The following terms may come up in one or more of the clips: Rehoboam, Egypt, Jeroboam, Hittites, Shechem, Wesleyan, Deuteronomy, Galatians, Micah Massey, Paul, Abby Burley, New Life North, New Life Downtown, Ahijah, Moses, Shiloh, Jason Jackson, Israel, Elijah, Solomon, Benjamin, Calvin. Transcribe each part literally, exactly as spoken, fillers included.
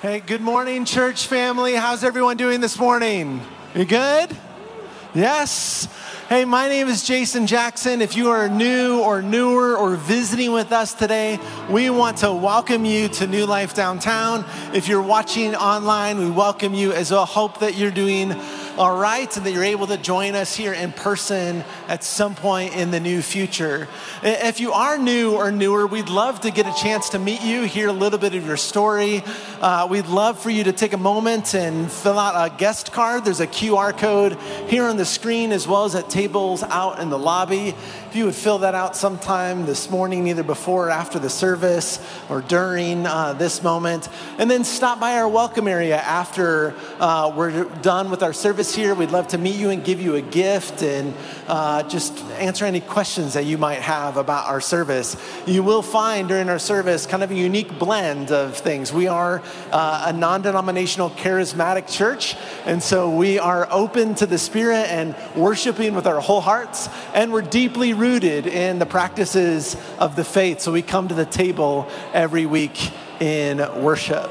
Hey, good morning, church family. How's everyone doing this morning? You good? Yes. Hey, my name is Jason Jackson. If you are new or newer or visiting with us today, we want to welcome you to New Life Downtown. If you're watching online, we welcome you as well. Hope that you're doing all right and that you're able to join us here in person at some point in the new future. If you are new or newer, we'd love to get a chance to meet you, hear a little bit of your story. Uh, we'd love for you to take a moment and fill out a guest card. There's a Q R code here on the screen as well as at tables out in the lobby. If you would fill that out sometime this morning, either before or after the service or during uh, this moment, and then stop by our welcome area after uh, we're done with our service here. We'd love to meet you and give you a gift and uh, just answer any questions that you might have about our service. You will find during our service kind of a unique blend of things. We are uh, a non-denominational charismatic church, and so we are open to the Spirit and worshiping with our whole hearts, and we're deeply rooted in the practices of the faith. So we come to the table every week in worship.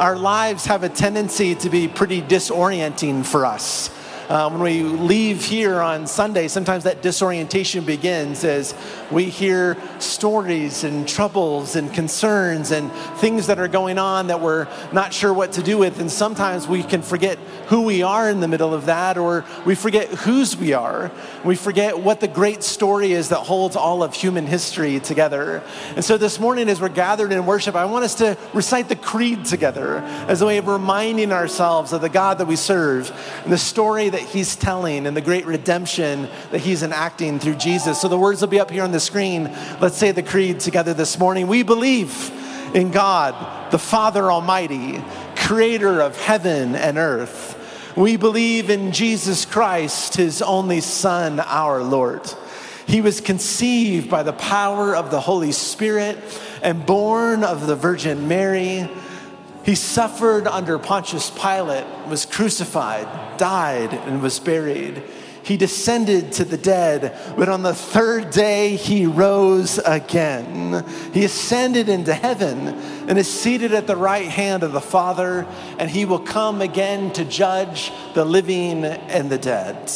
Our lives have a tendency to be pretty disorienting for us. Uh, when we leave here on Sunday, sometimes that disorientation begins as we hear stories and troubles and concerns and things that are going on that we're not sure what to do with. And sometimes we can forget who we are in the middle of that, or we forget whose we are. We forget what the great story is that holds all of human history together. And so this morning, as we're gathered in worship, I want us to recite the creed together as a way of reminding ourselves of the God that we serve and the story that he's telling and the great redemption that he's enacting through Jesus. So the words will be up here on the screen. Let's say the creed together this morning. We believe in God, the Father Almighty, creator of heaven and earth. We believe in Jesus Christ, his only Son, our Lord. He was conceived by the power of the Holy Spirit and born of the Virgin Mary. He suffered under Pontius Pilate, was crucified, died, and was buried. He descended to the dead, but on the third day he rose again. He ascended into heaven and is seated at the right hand of the Father, and he will come again to judge the living and the dead.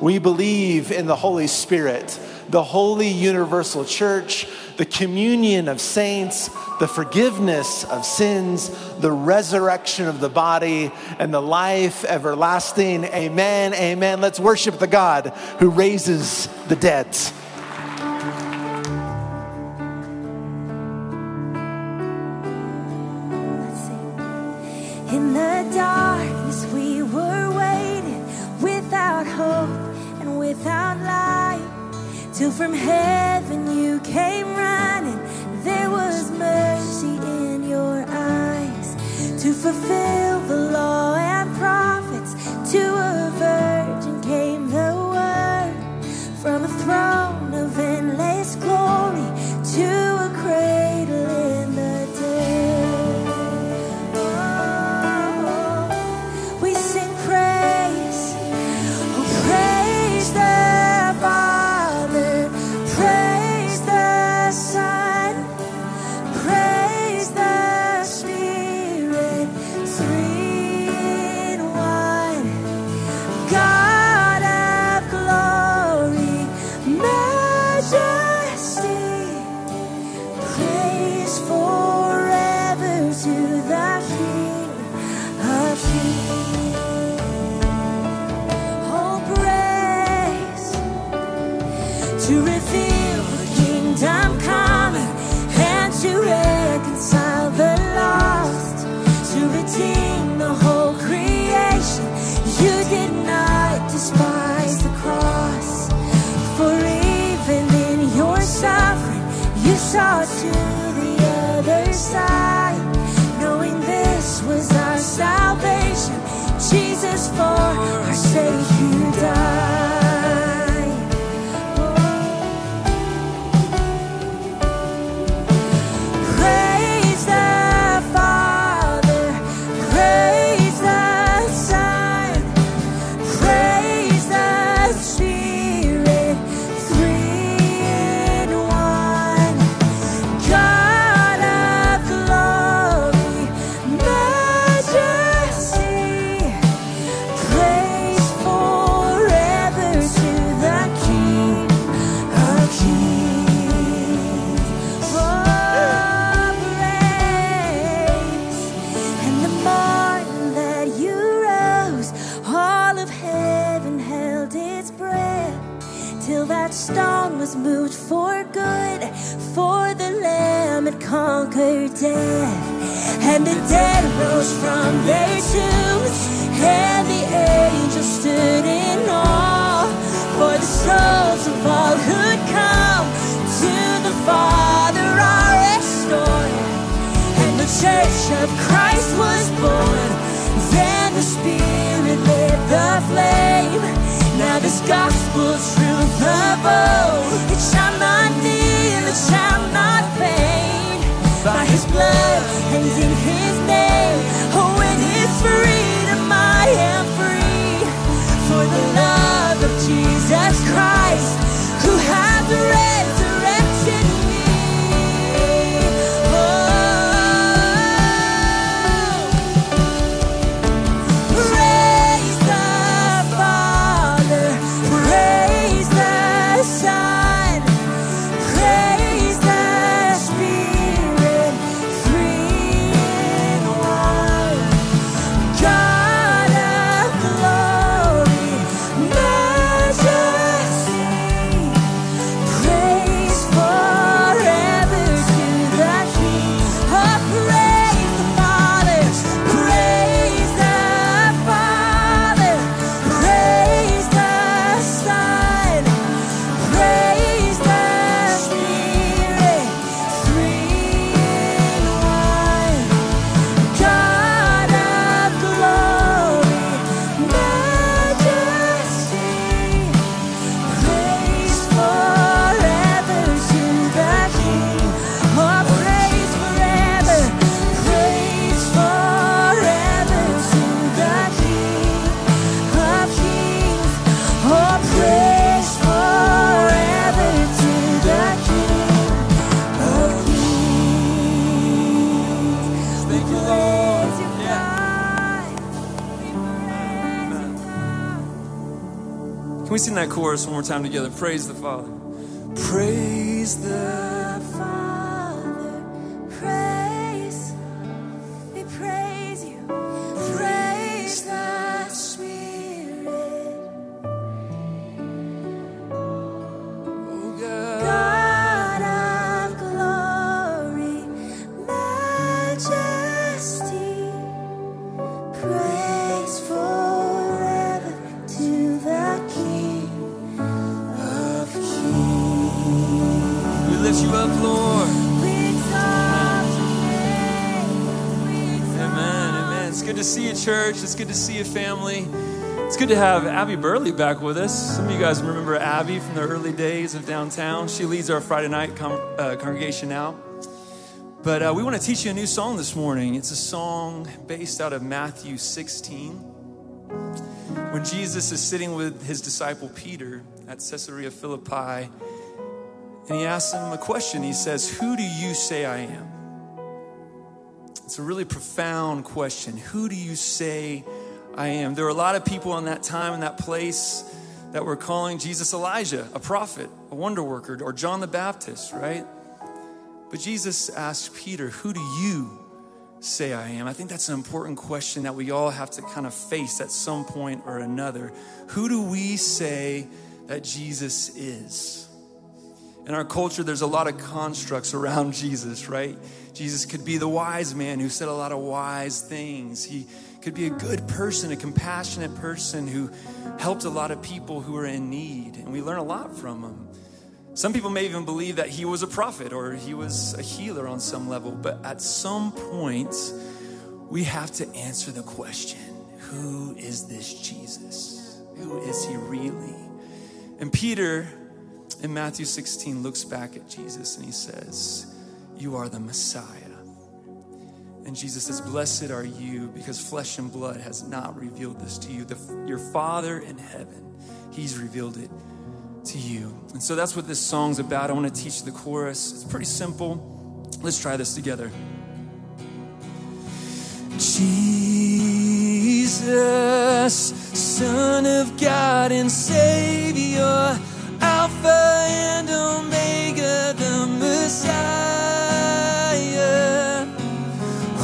We believe in the Holy Spirit, the holy universal church, the communion of saints, the forgiveness of sins, the resurrection of the body, and the life everlasting. Amen, amen. Let's worship the God who raises the dead. In the darkness we were waiting, without hope and without light, till from heaven you came running. There was mercy in your eyes to fulfill the law and prophets. To a virgin came the word from a throne of endless glory to a cradle in the dead. Oh, we sing praise, oh praise the Father. Son, praise the Spirit, three. was moved for good, for the Lamb had conquered death. And the dead rose from their tombs, and the angels stood in awe, for the souls of all who'd come to the Father are restored. And the Church of Christ was born, then the Spirit lit the flame. Now this gospel truth of old, it shall not kneel, it shall not fade. By his blood and in his name, oh, in his freedom I am free. For the love of Jesus Christ, who hath resurrected me. Sing that chorus one more time together. Praise the Father. Praise the Father. Praise. We praise you. Praise the Spirit. Oh God, God of glory, majesty, praise forever to the King. Lift you up, Lord. Amen, amen. It's good to see you, church. It's good to see you, family. It's good to have Abby Burley back with us. Some of you guys remember Abby from the early days of downtown. She leads our Friday night con- uh, congregation now. But uh, we want to teach you a new song this morning. It's a song based out of Matthew sixteen. When Jesus is sitting with his disciple Peter at Caesarea Philippi, and he asks him a question. He says, who do you say I am? It's a really profound question. Who do you say I am? There were a lot of people in that time, in that place, that were calling Jesus Elijah, a prophet, a wonder worker, or John the Baptist, right? But Jesus asked Peter, who do you say I am? I think that's an important question that we all have to kind of face at some point or another. Who do we say that Jesus is? In our culture, there's a lot of constructs around Jesus, right? Jesus could be the wise man who said a lot of wise things. He could be a good person, a compassionate person who helped a lot of people who were in need. And we learn a lot from him. Some people may even believe that he was a prophet or he was a healer on some level. But at some point, we have to answer the question, who is this Jesus? Who is he really? And Peter, in Matthew sixteen, looks back at Jesus and he says, you are the Messiah. And Jesus says, blessed are you, because flesh and blood has not revealed this to you. The, your Father in heaven, he's revealed it to you. And so that's what this song's about. I want to teach the chorus. It's pretty simple. Let's try this together. Jesus, Son of God and Savior, Alpha and Omega, the Messiah,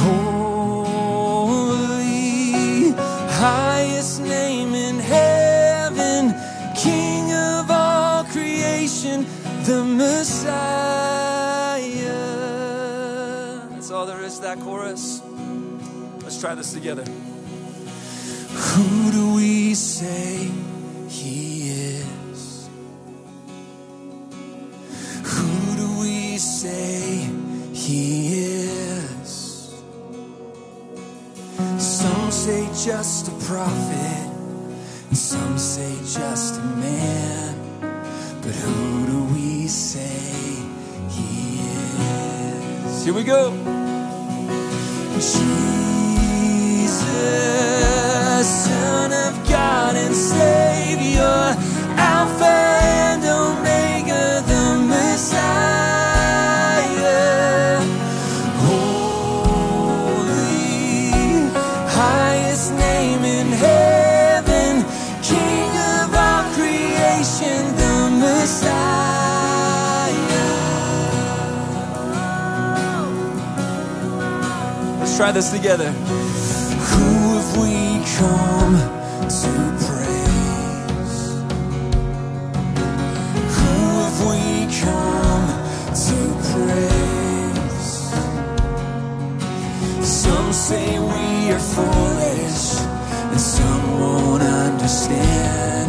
holy, highest name in heaven, King of all creation, us. Let's try this together. Who do we say he is? Who do we say he is? Some say just a prophet, and some say just a man. But who do we say he is? Here we go. Jesus, Son of God and Savior, Alpha and Omega, the Messiah. Holy, highest name in heaven, King of all creation, the Messiah. Try this together. Who have we come to praise? Who have we come to praise? Some say we are foolish, and some won't understand.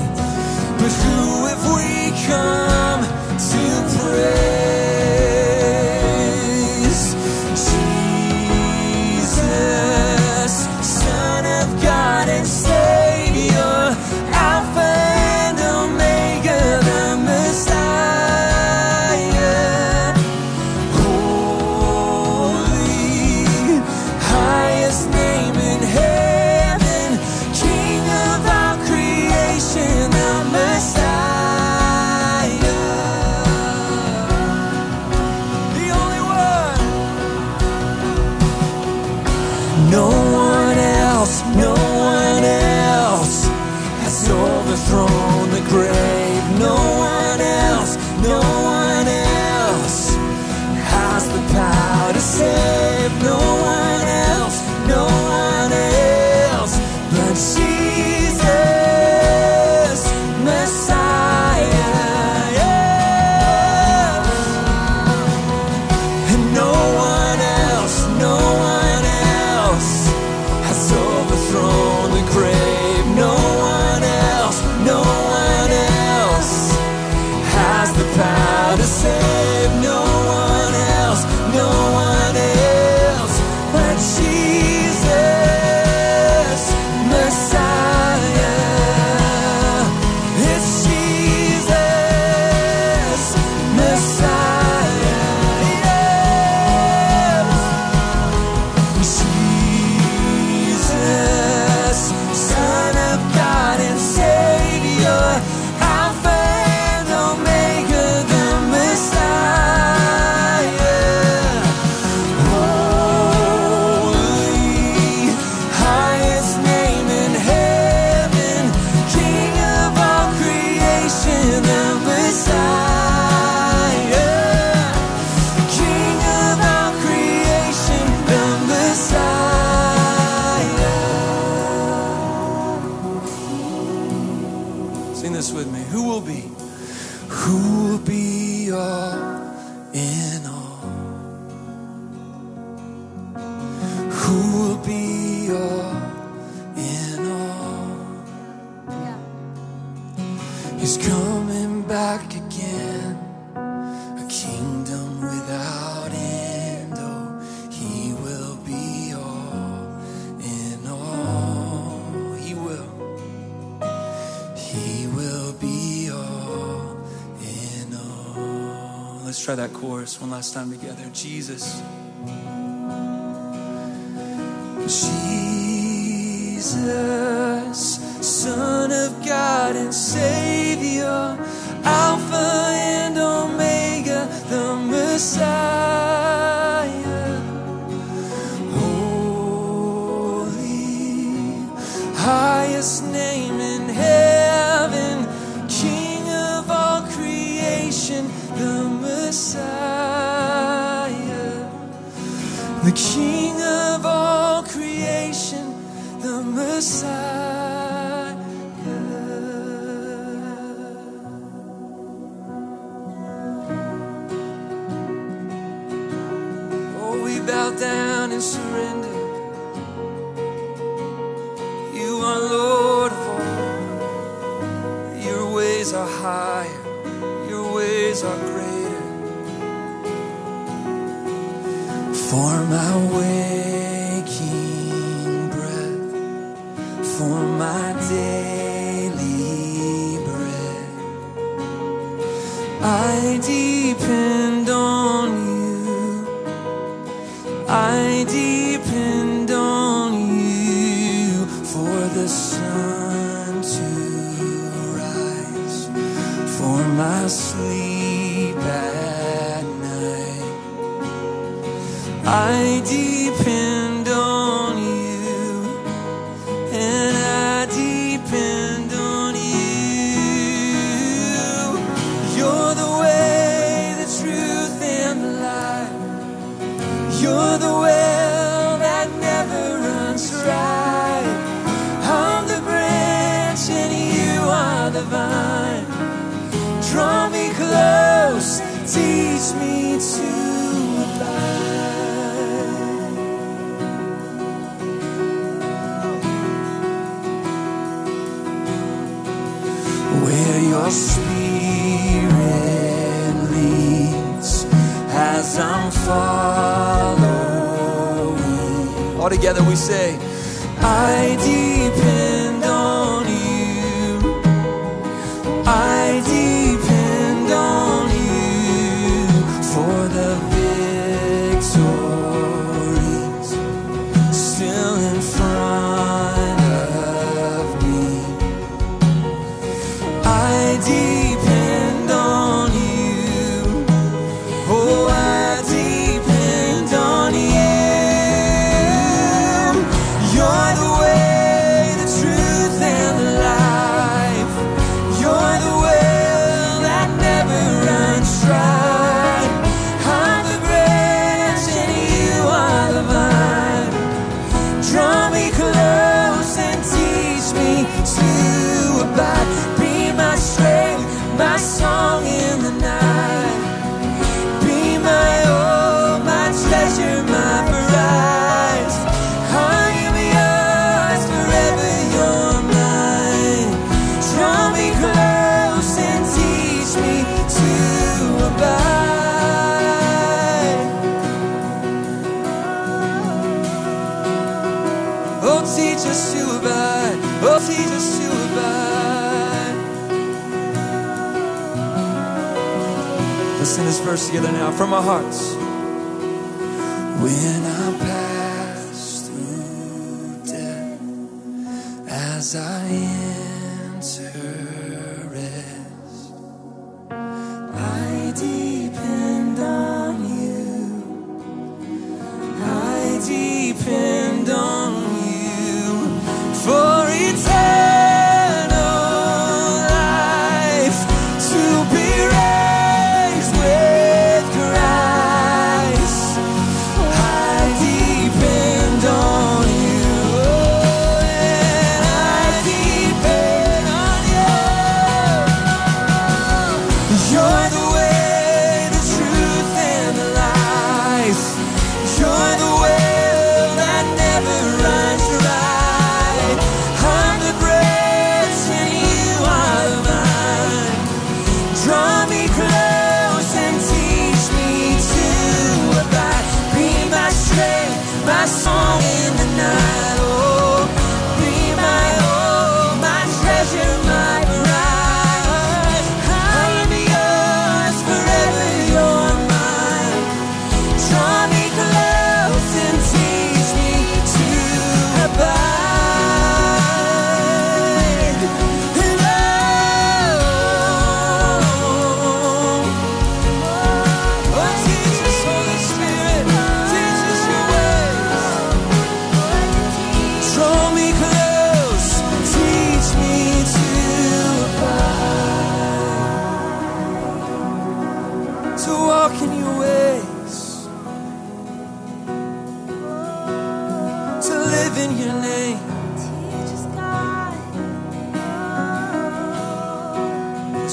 But who have we come to praise? Try that chorus one last time together. Jesus. Jesus, Son of God and Savior, Alpha and Omega, the Messiah. Holy, highest name in heaven, King of all creation, the Messiah, the King of all creation, the Messiah. Oh, we bow down and surrender. ways are higher, your ways are greater. For my waking breath, for my daily bread, I depend on you, I depend on you, for the sun to rise, for my sleep at night, I depend on you, and I depend on you. You're the way, the truth, and the life. You're the well that never runs dry. I'm the branch and you are the vine. Draw me close, teach me to abide. Where your spirit leads as I'm following. All together we say, I depend on you. I depend on you for the victories still in front. I depend on you. Oh, I depend on you. You're the way, the truth, and the life. You're the well that never runs dry. I'm the branch and you are the vine. Draw me close and teach me to abide. My song in the night, be my all, my treasure, my prize. I am yours forever, you're mine. Draw me close and teach me to abide. Oh, teach us to abide. Oh, teach us to abide. Sing this verse together now from our hearts. When I pass through death, as I enter rest, I depend on you. I depend on you for eternal life to be.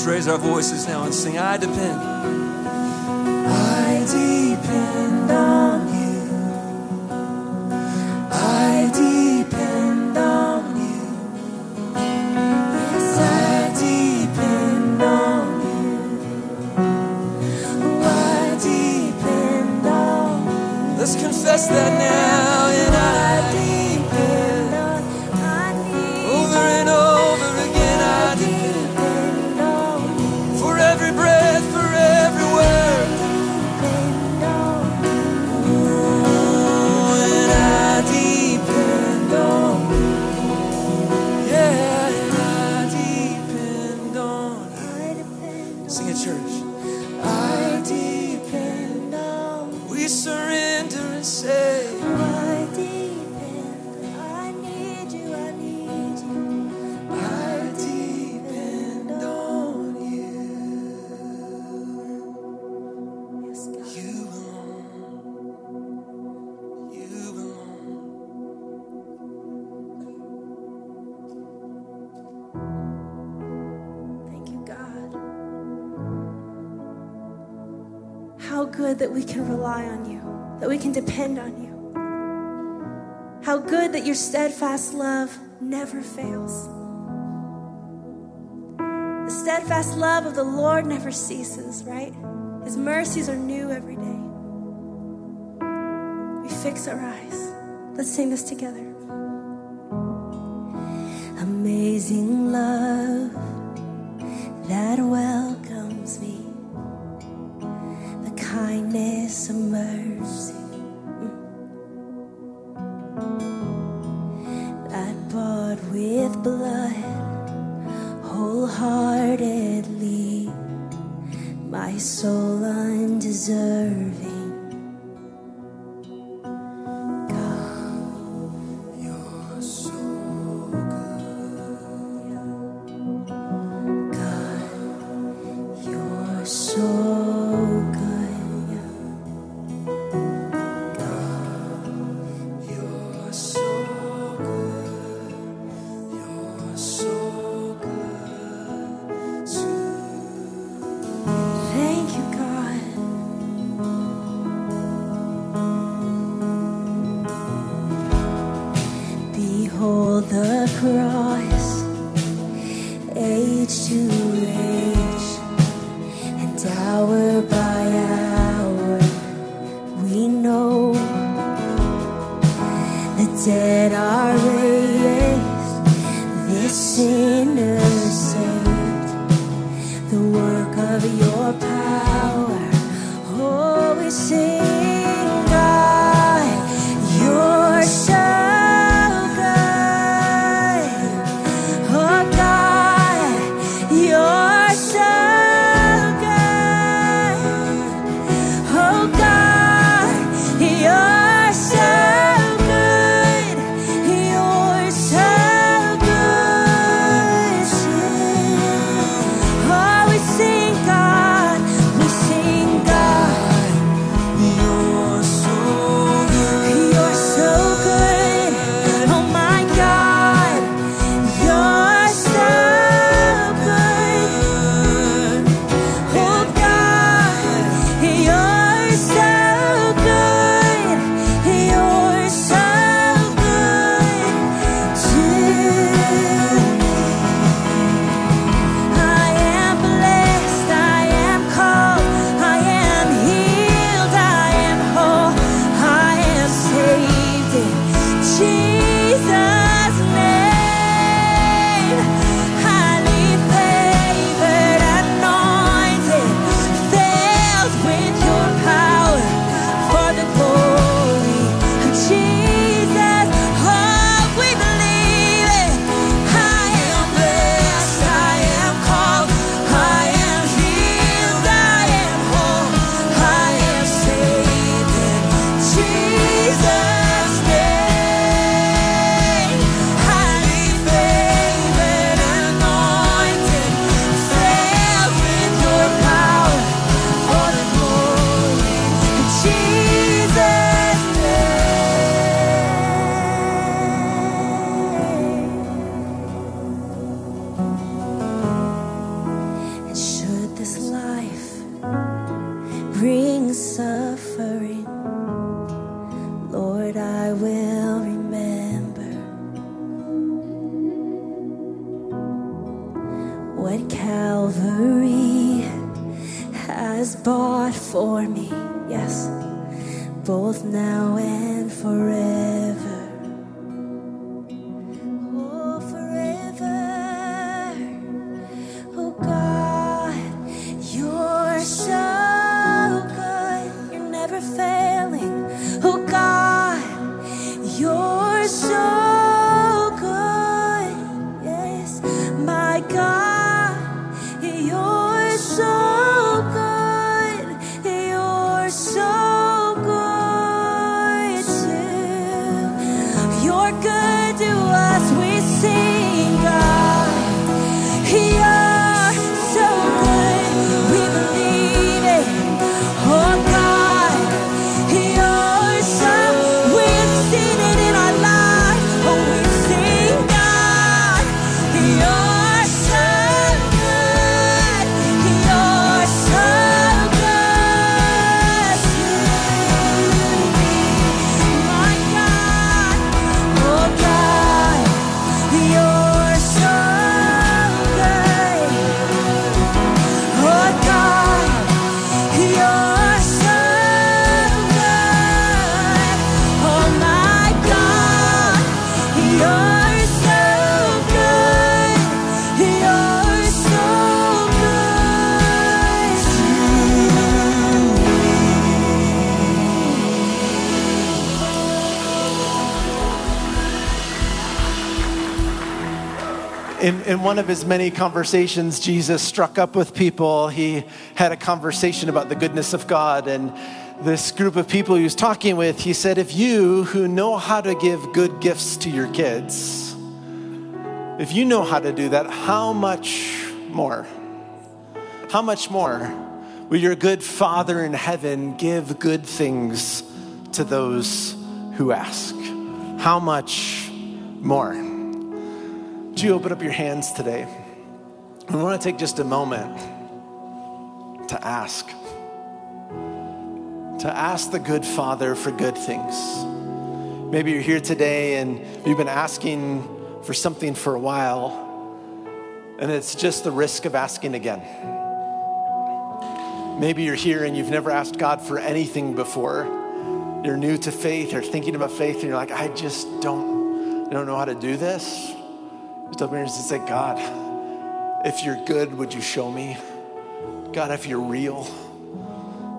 Raise our voices now and sing, I depend. I depend on you. I depend on you. Yes, I depend. good that we can rely on you, that we can depend on you. How good that your steadfast love never fails. The steadfast love of the Lord never ceases, right? His mercies are new every day. We fix our eyes. Let's sing this together. Amazing love that welcomes me, the kindness of mercy that bought with blood wholeheartedly, my soul undeserving. In, in one of his many conversations, Jesus struck up with people. He had a conversation about the goodness of God. And this group of people he was talking with, he said, if you who know how to give good gifts to your kids, if you know how to do that, how much more? How much more will your good Father in heaven give good things to those who ask? How much more? Would you open up your hands today? We want to take just a moment to ask. To ask the good Father for good things. Maybe you're here today and you've been asking for something for a while, and it's just the risk of asking again. Maybe you're here and you've never asked God for anything before. You're new to faith or thinking about faith, and you're like, I just don't, I don't know how to do this. Just open your hands and say, God, if you're good, would you show me? God, if you're real,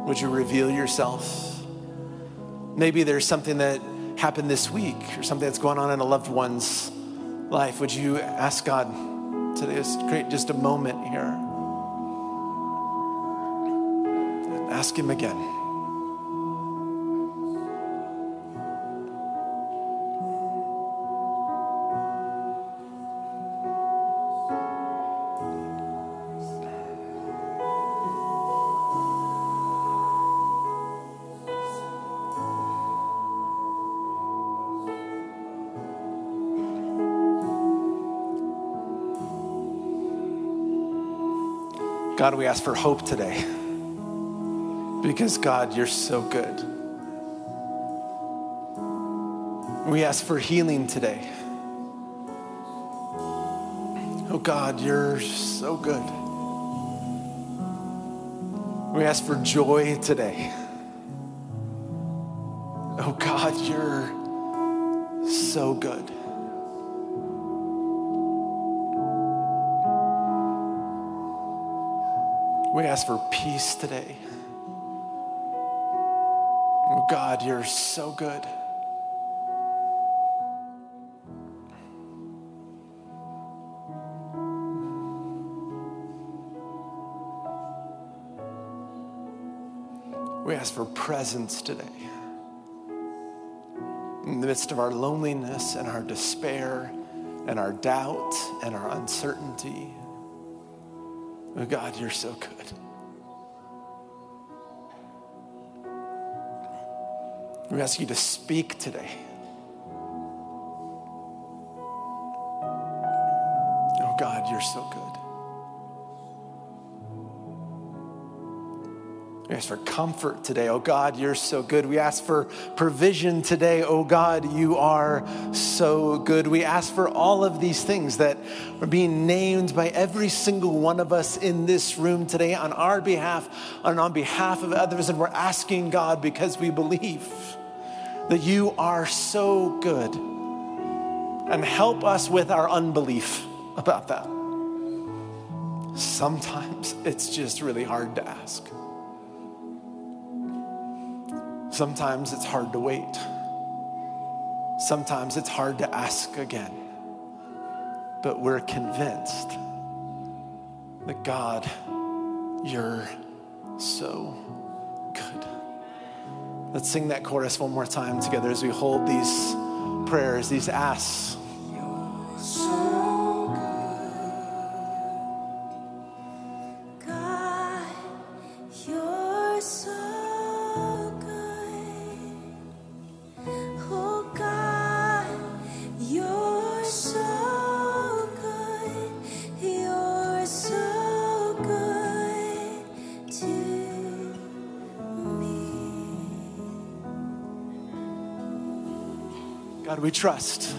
would you reveal yourself? Maybe there's something that happened this week or something that's going on in a loved one's life. Would you ask God today? Let's create just a moment here. And ask him again. God, we ask for hope today because, God, you're so good. We ask for healing today. Oh, God, you're so good. We ask for joy today. Oh, God, you're so good. We ask for peace today. Oh God, you're so good. We ask for presence today. In the midst of our loneliness and our despair and our doubt and our uncertainty, oh God, you're so good. We ask you to speak today. Oh God, you're so good. We ask for comfort today. Oh God, you're so good. We ask for provision today. Oh God, you are so good. We ask for all of these things that are being named by every single one of us in this room today on our behalf and on behalf of others. And we're asking God because we believe that you are so good. And help us with our unbelief about that. Sometimes it's just really hard to ask. Sometimes it's hard to wait. Sometimes it's hard to ask again. But we're convinced that God, you're so good. Let's sing that chorus one more time together as we hold these prayers, these asks. You're so good. God, you're so good. Oh God, you're so good. God, we trust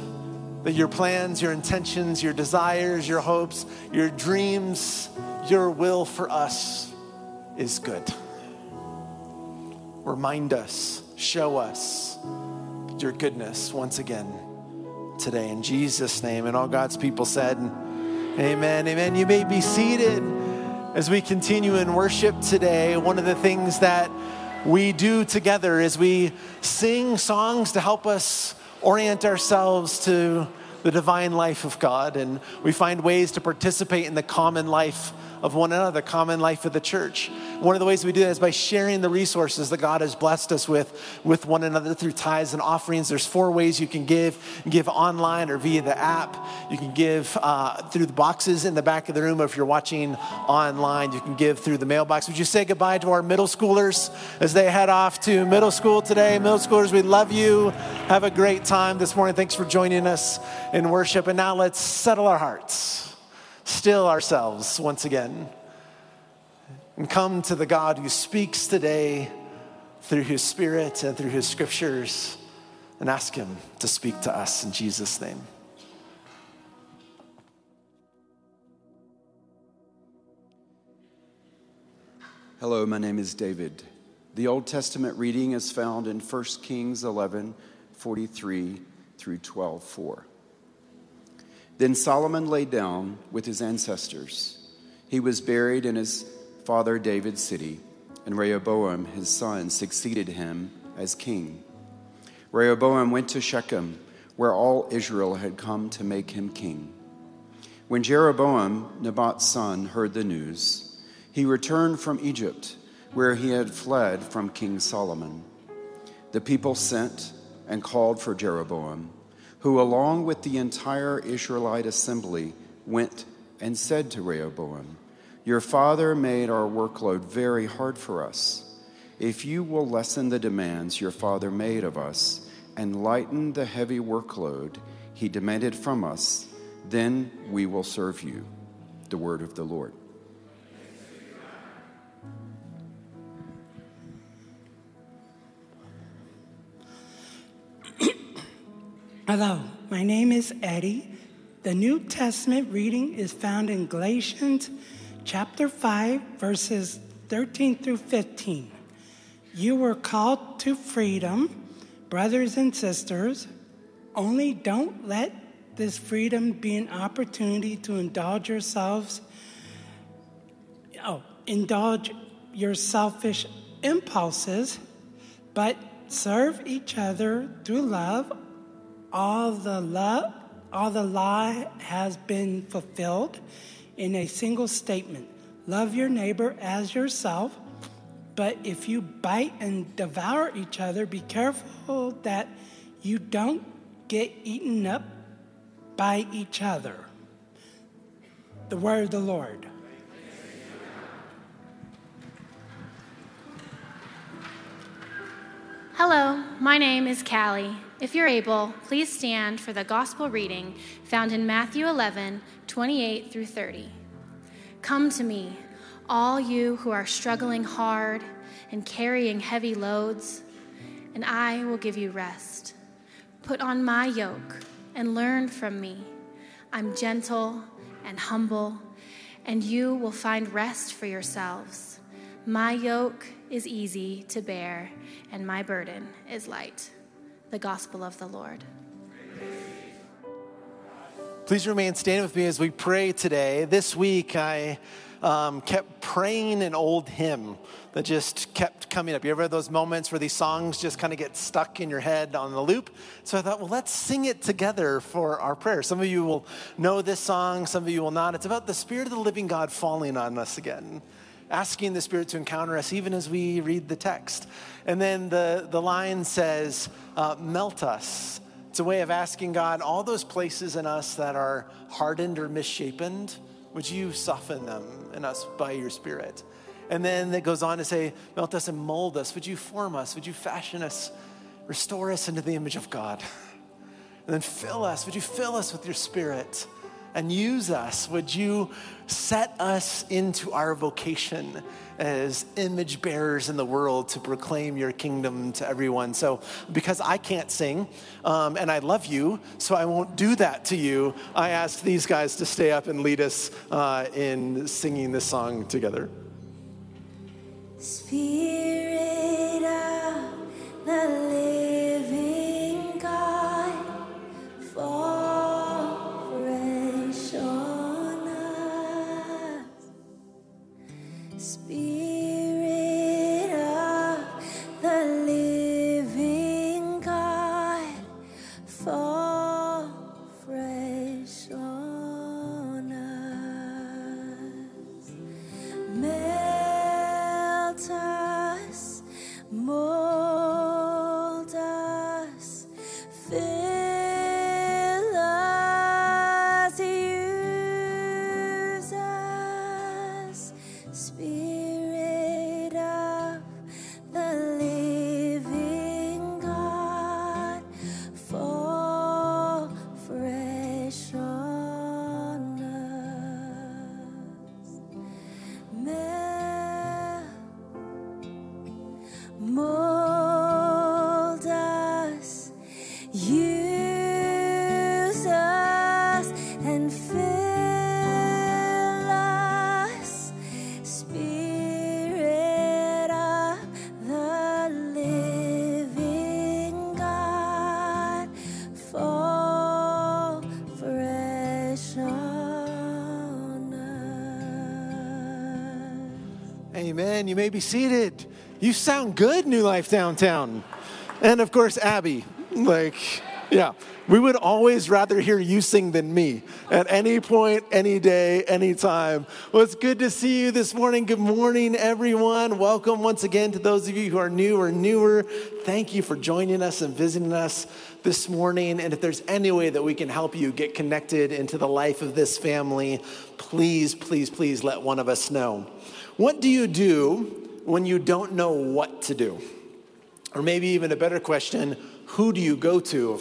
that your plans, your intentions, your desires, your hopes, your dreams, your will for us is good. Remind us, show us your goodness once again today in Jesus' name. And all God's people said, amen, amen. You may be seated as we continue in worship today. One of the things that we do together is we sing songs to help us orient ourselves to the divine life of God, and we find ways to participate in the common life of one another, the common life of the church. One of the ways we do that is by sharing the resources that God has blessed us with, with one another through tithes and offerings. There's four ways you can give. You can give online or via the app. You can give uh, through the boxes in the back of the room, or if you're watching online, you can give through the mailbox. Would you say goodbye to our middle schoolers as they head off to middle school today? Middle schoolers, we love you. Have a great time this morning. Thanks for joining us in worship. And now let's settle our hearts. Still ourselves once again and come to the God who speaks today through his Spirit and through his scriptures, and ask him to speak to us in Jesus' name. Hello, my name is David. The Old Testament reading is found in First Kings eleven, forty-three through twelve, four. Then Solomon lay down with his ancestors. He was buried in his father David's city, and Rehoboam, his son, succeeded him as king. Rehoboam went to Shechem, where all Israel had come to make him king. When Jeroboam, Nebat's son, heard the news, he returned from Egypt, where he had fled from King Solomon. The people sent and called for Jeroboam, who along with the entire Israelite assembly went and said to Rehoboam, "Your father made our workload very hard for us. If you will lessen the demands your father made of us and lighten the heavy workload he demanded from us, then we will serve you." The word of the Lord. Hello, my name is Eddie. The New Testament reading is found in Galatians chapter five, verses thirteen through fifteen. You were called to freedom, brothers and sisters. Only don't let this freedom be an opportunity to indulge yourselves, oh, indulge your selfish impulses, but serve each other through love. All the love, all the law has been fulfilled in a single statement. Love your neighbor as yourself, but if you bite and devour each other, be careful that you don't get eaten up by each other. The word of the Lord. Hello, my name is Callie. If you're able, please stand for the gospel reading found in Matthew eleven, twenty-eight through thirty. Come to me, all you who are struggling hard and carrying heavy loads, and I will give you rest. Put on my yoke and learn from me. I'm gentle and humble, and you will find rest for yourselves. My yoke is easy to bear, and my burden is light. The gospel of the Lord. Please remain standing with me as we pray today. This week, I um, kept praying an old hymn that just kept coming up. You ever had those moments where these songs just kind of get stuck in your head on the loop? So I thought, well, let's sing it together for our prayer. Some of you will know this song, some of you will not. It's about the Spirit of the living God falling on us again, asking the Spirit to encounter us even as we read the text. And then the, the line says, uh, melt us. It's a way of asking God, all those places in us that are hardened or misshapen, would you soften them in us by your Spirit? And then it goes on to say, melt us and mold us. Would you form us? Would you fashion us? Restore us into the image of God. And then fill us. Would you fill us with your Spirit? And use us. Would you set us into our vocation as image bearers in the world to proclaim your kingdom to everyone? So because I can't sing, um, and I love you, so I won't do that to you, I asked these guys to stay up and lead us uh, in singing this song together. Spirit of the living God, fall. Spirit of the living God, fall fresh. Amen. You may be seated. You sound good, New Life Downtown. And of course, Abby. Like, yeah, we would always rather hear you sing than me at any point, any day, any time. Well, it's good to see you this morning. Good morning, everyone. Welcome once again to those of you who are new or newer. Thank you for joining us and visiting us this morning. And if there's any way that we can help you get connected into the life of this family, please, please, please let one of us know. What do you do when you don't know what to do? Or maybe even a better question, who do you go to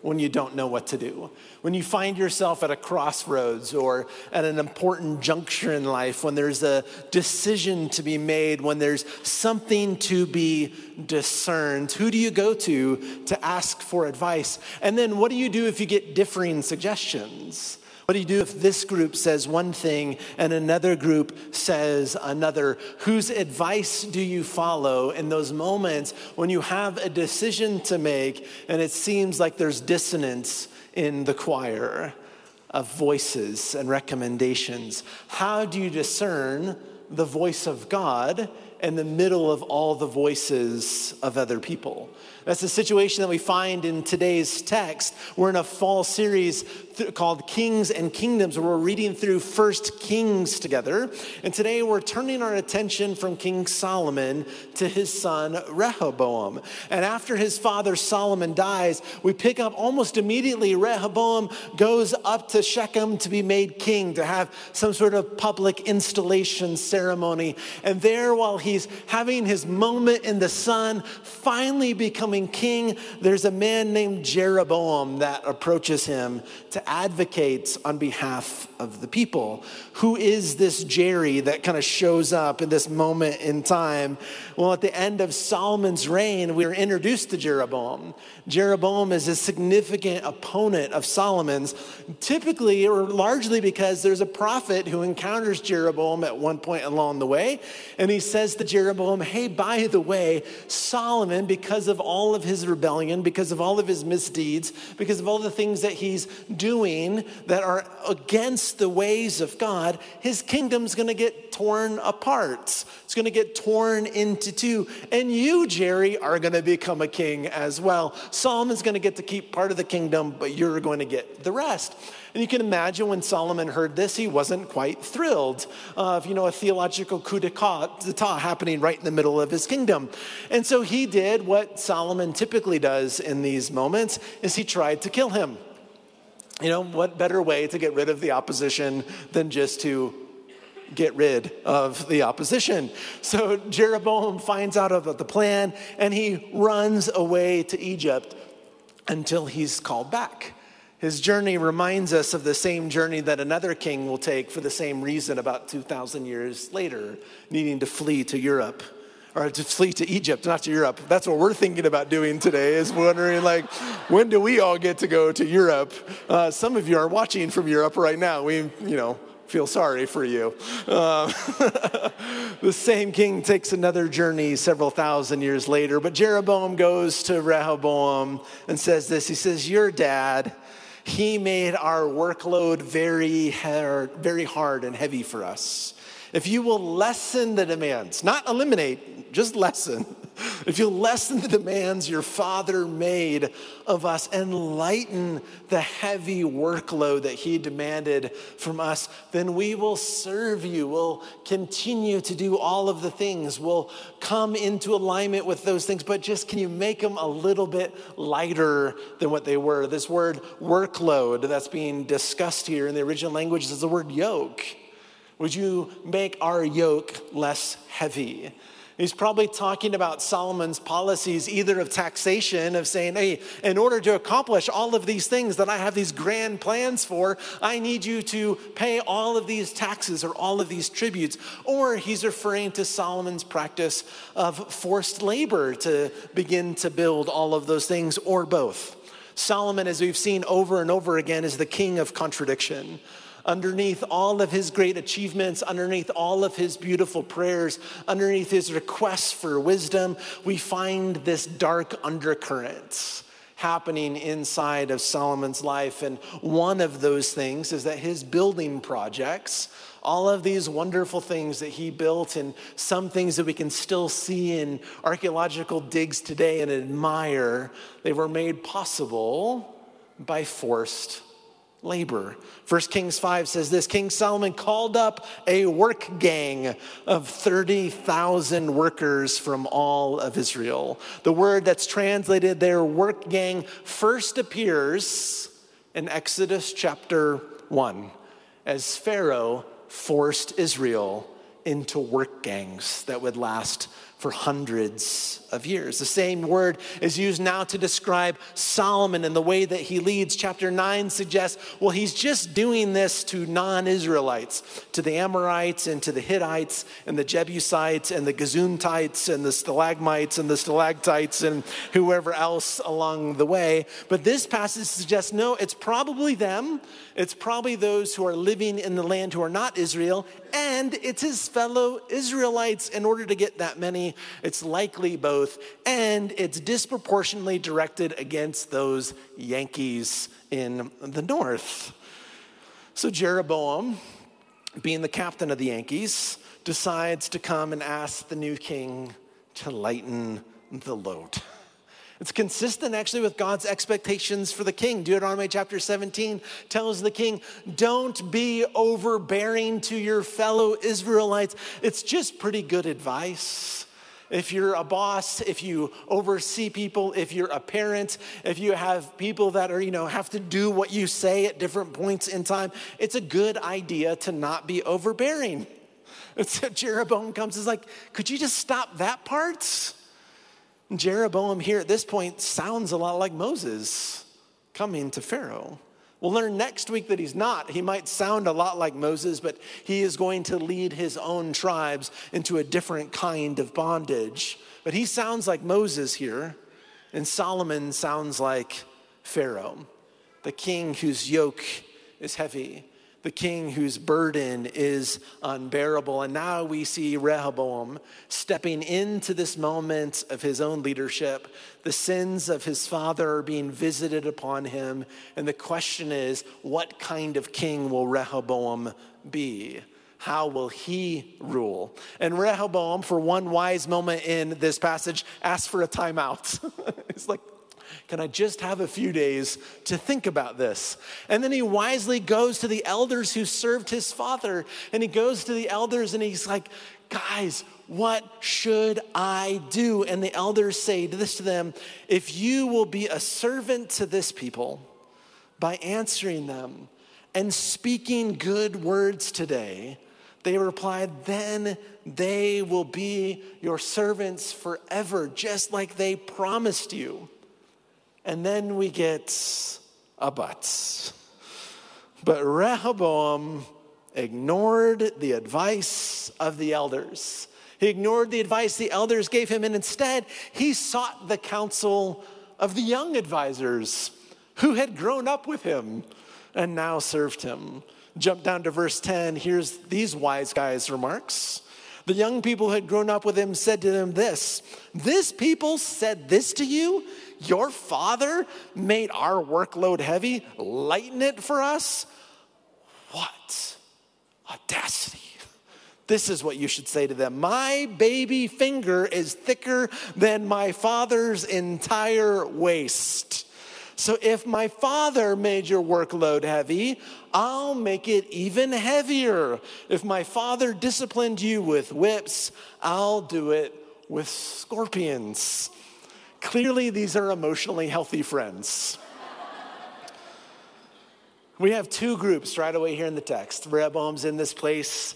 when you don't know what to do? When you find yourself at a crossroads or at an important juncture in life, when there's a decision to be made, when there's something to be discerned, who do you go to to ask for advice? And then what do you do if you get differing suggestions? What do you do if this group says one thing and another group says another? Whose advice do you follow in those moments when you have a decision to make and it seems like there's dissonance in the choir of voices and recommendations? How do you discern the voice of God in the middle of all the voices of other people? That's the situation that we find in today's text. We're in a fall series th- called Kings and Kingdoms, where we're reading through First Kings together. And today we're turning our attention from King Solomon to his son Rehoboam. And after his father Solomon dies, we pick up almost immediately. Rehoboam goes up to Shechem to be made king, to have some sort of public installation ceremony. And there, while he's having his moment in the sun, finally becomes king, there's a man named Jeroboam that approaches him to advocate on behalf of the people. Who is this Jerry that kind of shows up in this moment in time? Well, at the end of Solomon's reign, we are introduced to Jeroboam. Jeroboam is a significant opponent of Solomon's, typically or largely because there's a prophet who encounters Jeroboam at one point along the way, and he says to Jeroboam, hey, by the way, Solomon, because of all all of his rebellion, because of all of his misdeeds, because of all the things that he's doing that are against the ways of God, his kingdom's going to get torn apart. It's going to get torn into two. And you, Jerry, are going to become a king as well. Solomon's going to get to keep part of the kingdom, but you're going to get the rest. And you can imagine when Solomon heard this, he wasn't quite thrilled of, you know, a theological coup d'etat happening right in the middle of his kingdom. And so he did what Solomon typically does in these moments, is he tried to kill him. You know, what better way to get rid of the opposition than just to get rid of the opposition? So Jeroboam finds out about the plan, and he runs away to Egypt until he's called back. His journey reminds us of the same journey that another king will take for the same reason about two thousand years later, needing to flee to Europe, or to flee to Egypt, not to Europe. That's what we're thinking about doing today, is wondering, like, when do we all get to go to Europe? Uh, some of you are watching from Europe right now. We, you know, feel sorry for you. Uh, the same king takes another journey several thousand years later, but Jeroboam goes to Rehoboam and says this. He says, your dad, he made our workload very hard, very hard and heavy for us. If you will lessen the demands, not eliminate, just lessen. If you lessen the demands your father made of us and lighten the heavy workload that he demanded from us, then we will serve you. We'll continue to do all of the things. We'll come into alignment with those things, but just can you make them a little bit lighter than what they were? This word workload that's being discussed here in the original language is the word yoke. Would you make our yoke less heavy? He's probably talking about Solomon's policies, either of taxation, of saying, hey, in order to accomplish all of these things that I have these grand plans for, I need you to pay all of these taxes or all of these tributes. Or he's referring to Solomon's practice of forced labor to begin to build all of those things, or both. Solomon, as we've seen over and over again, is the king of contradiction. Underneath all of his great achievements, underneath all of his beautiful prayers, underneath his requests for wisdom, we find this dark undercurrent happening inside of Solomon's life. And one of those things is that his building projects, all of these wonderful things that he built and some things that we can still see in archaeological digs today and admire, they were made possible by forced labor. First Kings five says this: King Solomon called up a work gang of thirty thousand workers from all of Israel. The word that's translated there, work gang, first appears in Exodus chapter one as Pharaoh forced Israel into work gangs that would last for hundreds of years. The same word is used now to describe Solomon and the way that he leads. Chapter nine suggests, well, he's just doing this to non-Israelites, to the Amorites and to the Hittites and the Jebusites and the Gazuntites and the Stalagmites and the Stalactites and whoever else along the way. But this passage suggests, no, it's probably them. It's probably those who are living in the land who are not Israel, and it's his fellow Israelites. In order to get that many, it's likely both, and it's disproportionately directed against those Yankees in the north. So Jeroboam, being the captain of the Yankees, decides to come and ask the new king to lighten the load. It's consistent, actually, with God's expectations for the king. Deuteronomy chapter seventeen tells the king, don't be overbearing to your fellow Israelites. It's just pretty good advice. If you're a boss, if you oversee people, if you're a parent, if you have people that are, you know, have to do what you say at different points in time, it's a good idea to not be overbearing. And so Jeroboam comes and is like, could you just stop that part? And Jeroboam here at this point sounds a lot like Moses coming to Pharaoh. We'll learn next week that he's not. He might sound a lot like Moses, but he is going to lead his own tribes into a different kind of bondage. But he sounds like Moses here, and Solomon sounds like Pharaoh, the king whose yoke is heavy, the king whose burden is unbearable. And now we see Rehoboam stepping into this moment of his own leadership. The sins of his father are being visited upon him. And the question is, what kind of king will Rehoboam be? How will he rule? And Rehoboam, for one wise moment in this passage, asks for a timeout. It's like, can I just have a few days to think about this? And then he wisely goes to the elders who served his father, and he goes to the elders and he's like, guys, what should I do? And the elders say this to them: if you will be a servant to this people by answering them and speaking good words today, they replied, then they will be your servants forever, just like they promised you. And then we get a but. But Rehoboam ignored the advice of the elders. He ignored the advice the elders gave him, and instead he sought the counsel of the young advisors who had grown up with him and now served him. Jump down to verse ten. Here's these wise guys' remarks. The young people who had grown up with him said to them this: this people said this to you? Your father made our workload heavy, lighten it for us? What audacity. This is what you should say to them. My baby finger is thicker than my father's entire waist. So if my father made your workload heavy, I'll make it even heavier. If my father disciplined you with whips, I'll do it with scorpions. Clearly, these are emotionally healthy friends. We have two groups right away here in the text. Rehoboam's in this place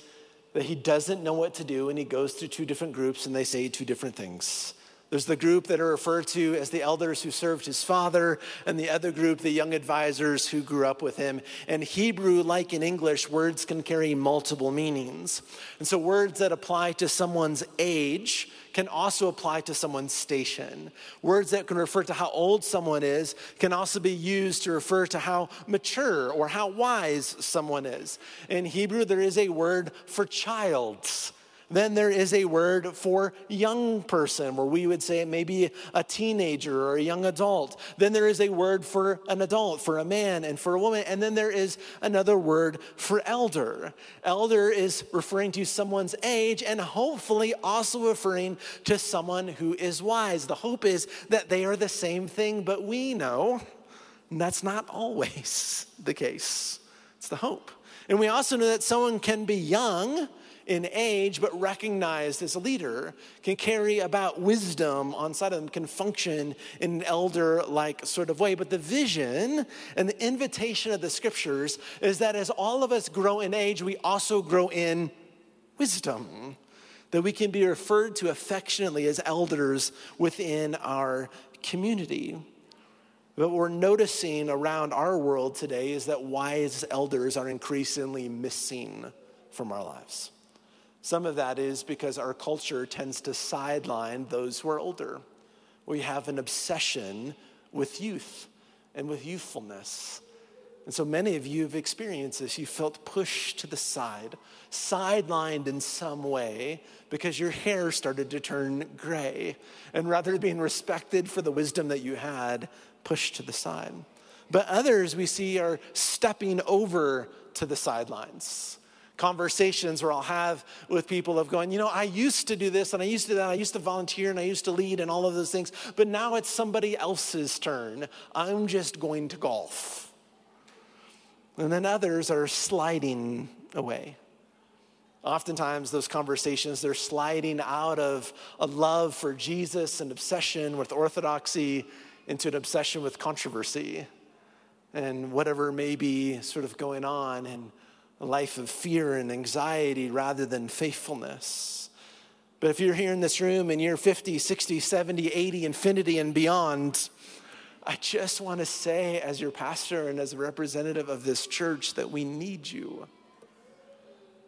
that he doesn't know what to do, and he goes through two different groups, and they say two different things. There's the group that are referred to as the elders who served his father, and the other group, the young advisors who grew up with him. In Hebrew, like in English, words can carry multiple meanings. And so words that apply to someone's age can also apply to someone's station. Words that can refer to how old someone is can also be used to refer to how mature or how wise someone is. In Hebrew, there is a word for child. Then there is a word for young person, where we would say it may be a teenager or a young adult. Then there is a word for an adult, for a man and for a woman. And then there is another word for elder. Elder is referring to someone's age and hopefully also referring to someone who is wise. The hope is that they are the same thing, but we know that's not always the case. It's the hope. And we also know that someone can be young in age, but recognized as a leader, can carry about wisdom on side of them, can function in an elder-like sort of way. But the vision and the invitation of the scriptures is that as all of us grow in age, we also grow in wisdom, that we can be referred to affectionately as elders within our community. But what we're noticing around our world today is that wise elders are increasingly missing from our lives. Some of that is because our culture tends to sideline those who are older. We have an obsession with youth and with youthfulness. And so many of you have experienced this. You felt pushed to the side, sidelined in some way because your hair started to turn gray. And rather than being respected for the wisdom that you had, pushed to the side. But others we see are stepping over to the sidelines. Conversations where I'll have with people of going, you know, I used to do this and I used to do that. I used to volunteer and I used to lead and all of those things. But now it's somebody else's turn. I'm just going to golf. And then others are sliding away. Oftentimes those conversations, they're sliding out of a love for Jesus and obsession with orthodoxy into an obsession with controversy and whatever may be sort of going on, and a life of fear and anxiety rather than faithfulness. But if you're here in this room and you're fifty, sixty, seventy, eighty, infinity and beyond, I just want to say as your pastor and as a representative of this church that we need you.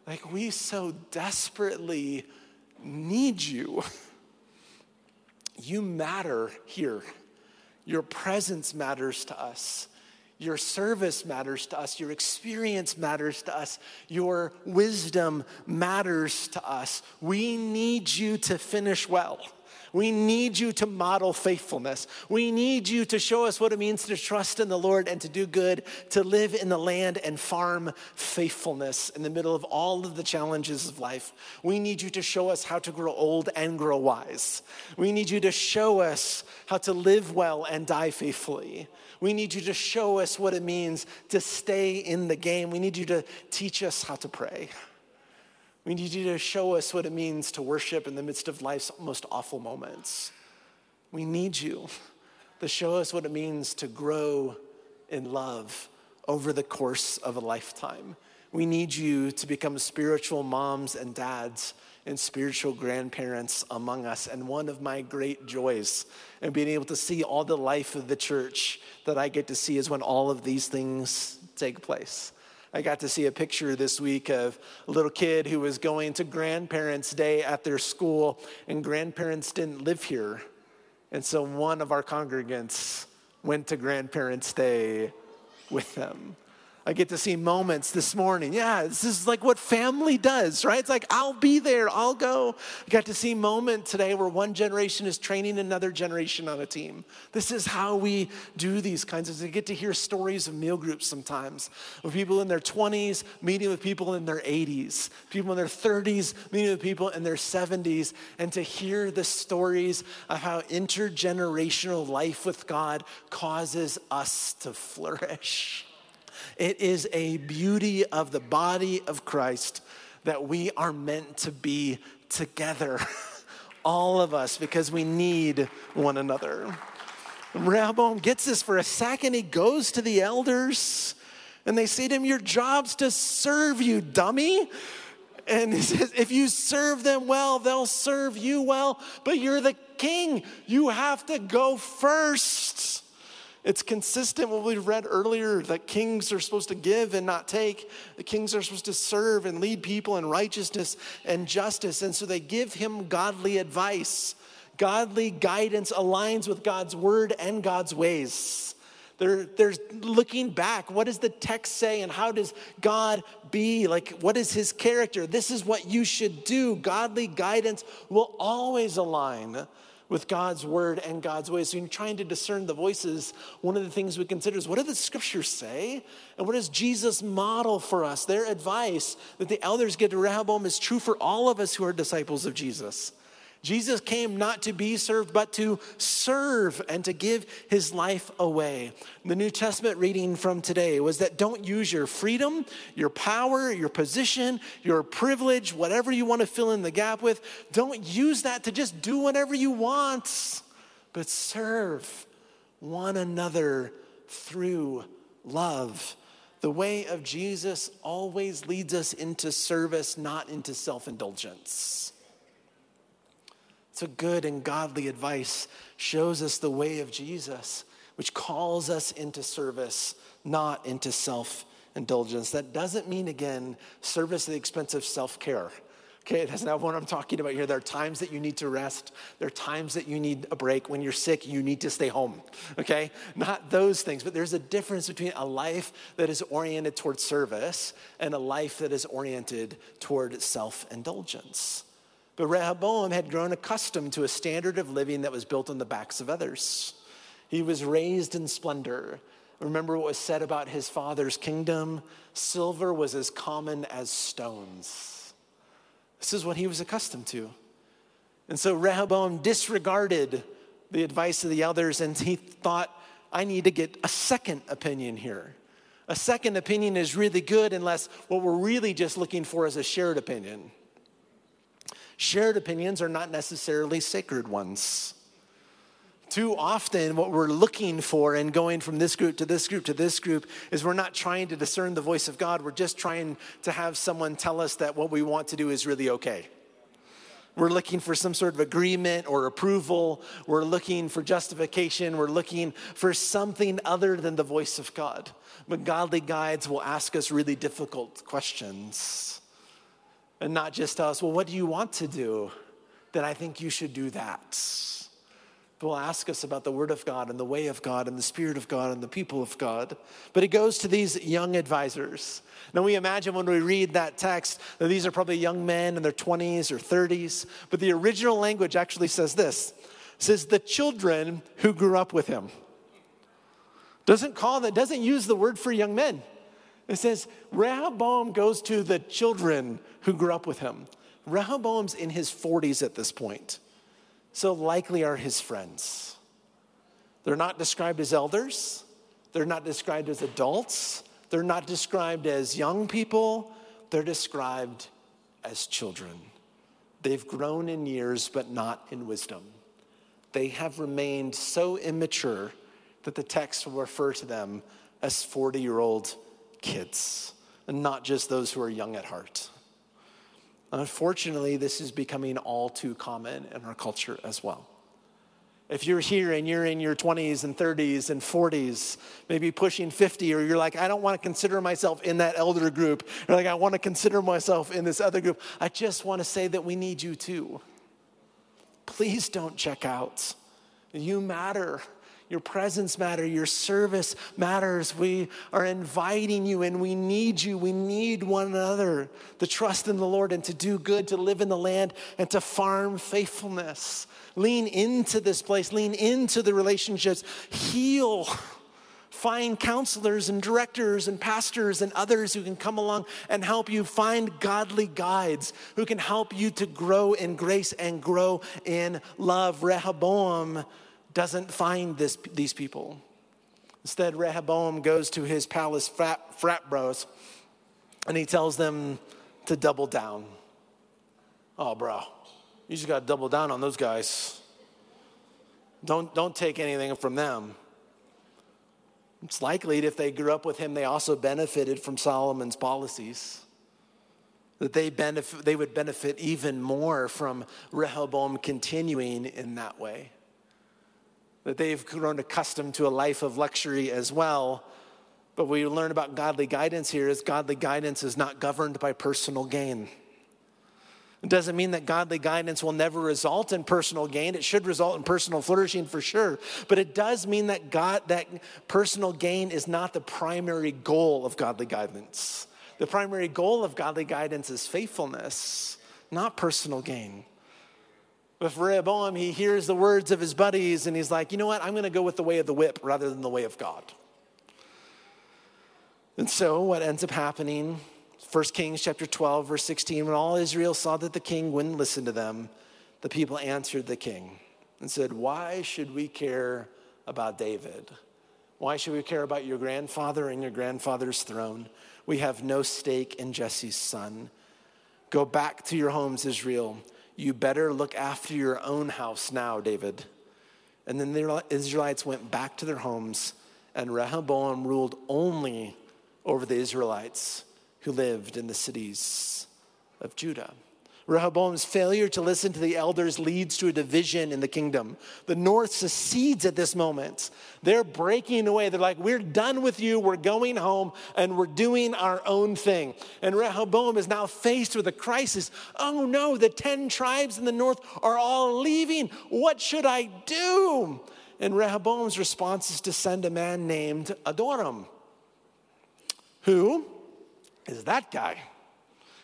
Like, we so desperately need you. You matter here. Your presence matters to us. Your service matters to us. Your experience matters to us. Your wisdom matters to us. We need you to finish well. We need you to model faithfulness. We need you to show us what it means to trust in the Lord and to do good, to live in the land and farm faithfulness in the middle of all of the challenges of life. We need you to show us how to grow old and grow wise. We need you to show us how to live well and die faithfully. We need you to show us what it means to stay in the game. We need you to teach us how to pray. We need you to show us what it means to worship in the midst of life's most awful moments. We need you to show us what it means to grow in love over the course of a lifetime. We need you to become spiritual moms and dads and spiritual grandparents among us. And one of my great joys in being able to see all the life of the church that I get to see is when all of these things take place. I got to see a picture this week of a little kid who was going to Grandparents' Day at their school, and grandparents didn't live here. And so one of our congregants went to Grandparents' Day with them. I get to see moments this morning. Yeah, this is like what family does, right? It's like, I'll be there, I'll go. I got to see a moment today where one generation is training another generation on a team. This is how we do these kinds of things. I get to hear stories of meal groups sometimes, of people in their twenties meeting with people in their eighties, people in their thirties meeting with people in their seventies, and to hear the stories of how intergenerational life with God causes us to flourish. It is a beauty of the body of Christ that we are meant to be together, all of us, because we need one another. Rehoboam gets this for a second. He goes to the elders, and they say to him, your job's to serve you, dummy. And he says, if you serve them well, they'll serve you well, but you're the king. You have to go first. It's consistent with what we read earlier, that kings are supposed to give and not take. The kings are supposed to serve and lead people in righteousness and justice. And so they give him godly advice. Godly guidance aligns with God's word and God's ways. They're, they're looking back. What does the text say? And how does God be? Like, what is his character? This is what you should do. Godly guidance will always align with God's word and God's ways. So in trying to discern the voices, one of the things we consider is, what do the scriptures say? And what does Jesus model for us? Their advice that the elders give to Rehoboam is true for all of us who are disciples of Jesus. Jesus came not to be served, but to serve and to give his life away. The New Testament reading from today was that don't use your freedom, your power, your position, your privilege, whatever you want to fill in the gap with. Don't use that to just do whatever you want, but serve one another through love. The way of Jesus always leads us into service, not into self-indulgence. So good and godly advice shows us the way of Jesus, which calls us into service, not into self-indulgence. That doesn't mean, again, service at the expense of self-care. Okay, that's not what I'm talking about here. There are times that you need to rest. There are times that you need a break. When you're sick, you need to stay home, okay? Not those things, but there's a difference between a life that is oriented toward service and a life that is oriented toward self-indulgence. But Rehoboam had grown accustomed to a standard of living that was built on the backs of others. He was raised in splendor. Remember what was said about his father's kingdom? Silver was as common as stones. This is what he was accustomed to. And so Rehoboam disregarded the advice of the elders, and he thought, I need to get a second opinion here. A second opinion is really good unless what we're really just looking for is a shared opinion. Shared opinions are not necessarily sacred ones. Too often, what we're looking for in going from this group to this group to this group is we're not trying to discern the voice of God. We're just trying to have someone tell us that what we want to do is really okay. We're looking for some sort of agreement or approval. We're looking for justification. We're looking for something other than the voice of God. But godly guides will ask us really difficult questions. And not just us, well, what do you want to do? Then I think you should do that. They'll ask us about the word of God and the way of God and the spirit of God and the people of God. But it goes to these young advisors. Now we imagine when we read that text that these are probably young men in their twenties or thirties. But the original language actually says this. It says the children who grew up with him. Doesn't call that, doesn't use the word for young men. It says, Rehoboam goes to the children who grew up with him. Rehoboam's in his forties at this point, so likely are his friends. They're not described as elders. They're not described as adults. They're not described as young people. They're described as children. They've grown in years, but not in wisdom. They have remained so immature that the text will refer to them as forty-year-old kids, and not just those who are young at heart. Unfortunately, this is becoming all too common in our culture as well. If you're here and you're in your twenties and thirties and forties, maybe pushing fifty, or you're like, I don't want to consider myself in that elder group, or like, I want to consider myself in this other group, I just want to say that we need you too. Please don't check out. You matter. Your presence matters. Your service matters. We are inviting you and we need you. We need one another to trust in the Lord and to do good, to live in the land and to farm faithfulness. Lean into this place. Lean into the relationships. Heal. Find counselors and directors and pastors and others who can come along and help you. Find godly guides who can help you to grow in grace and grow in love. Rehoboam doesn't find this, these people. Instead, Rehoboam goes to his palace frat, frat bros and he tells them to double down. Oh, bro, you just got to double down on those guys. Don't, don't take anything from them. It's likely that if they grew up with him, they also benefited from Solomon's policies. That they benefit, they would benefit even more from Rehoboam continuing in that way. That they've grown accustomed to a life of luxury as well. But we learn about godly guidance here is godly guidance is not governed by personal gain. It doesn't mean that godly guidance will never result in personal gain. It should result in personal flourishing for sure. But it does mean that God, that personal gain is not the primary goal of godly guidance. The primary goal of godly guidance is faithfulness, not personal gain. With Rehoboam, he hears the words of his buddies and he's like, you know what? I'm going to go with the way of the whip rather than the way of God. And so what ends up happening, First Kings chapter twelve, verse sixteen, when all Israel saw that the king wouldn't listen to them, the people answered the king and said, why should we care about David? Why should we care about your grandfather and your grandfather's throne? We have no stake in Jesse's son. Go back to your homes, Israel. You better look after your own house now, David. And then the Israelites went back to their homes, and Rehoboam ruled only over the Israelites who lived in the cities of Judah. Rehoboam's failure to listen to the elders leads to a division in the kingdom. The north secedes at this moment. They're breaking away. They're like, we're done with you. We're going home and we're doing our own thing. And Rehoboam is now faced with a crisis. Oh no, the ten tribes in the north are all leaving. What should I do? And Rehoboam's response is to send a man named Adoram. Who is that guy?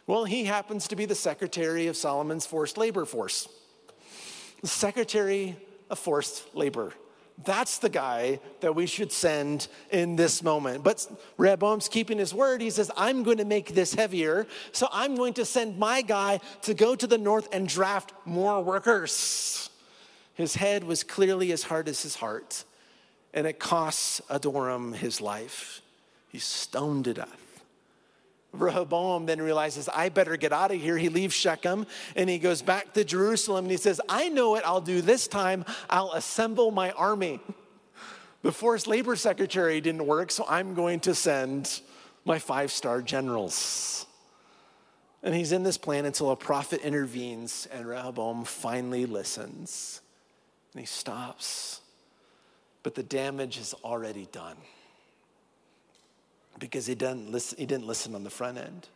Well, he happens to be the secretary of Solomon's forced labor force. The secretary of forced labor. That's the guy that we should send in this moment. But Rehoboam's keeping his word. He says, I'm going to make this heavier. So I'm going to send my guy to go to the north and draft more workers. His head was clearly as hard as his heart. And it costs Adoram his life. He's stoned to death. Rehoboam then realizes, I better get out of here. He leaves Shechem and he goes back to Jerusalem and he says, I know what I'll do this time. I'll assemble my army. The forced labor secretary didn't work, so I'm going to send my five-star generals. And he's in this plan until a prophet intervenes and Rehoboam finally listens. And he stops. But the damage is already done. Because he didn't listen, he didn't listen on the front end.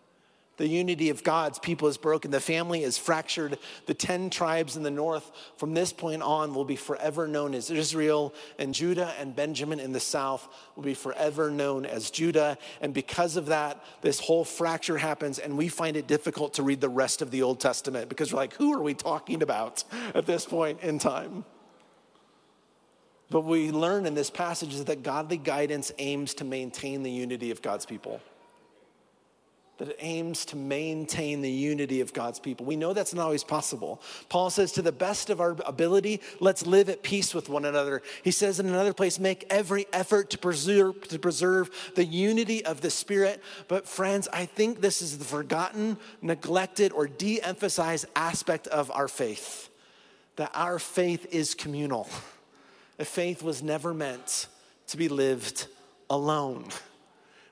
The unity of God's people is broken. The family is fractured. The ten tribes in the north from this point on will be forever known as Israel, and Judah and Benjamin in the south will be forever known as Judah. And because of that, this whole fracture happens, and we find it difficult to read the rest of the Old Testament because we're like, who are we talking about at this point in time? But what we learn in this passage is that godly guidance aims to maintain the unity of God's people. That it aims to maintain the unity of God's people. We know that's not always possible. Paul says, to the best of our ability, let's live at peace with one another. He says in another place, make every effort to preserve, to preserve the unity of the Spirit. But friends, I think this is the forgotten, neglected, or de-emphasized aspect of our faith. That our faith is communal. A faith was never meant to be lived alone.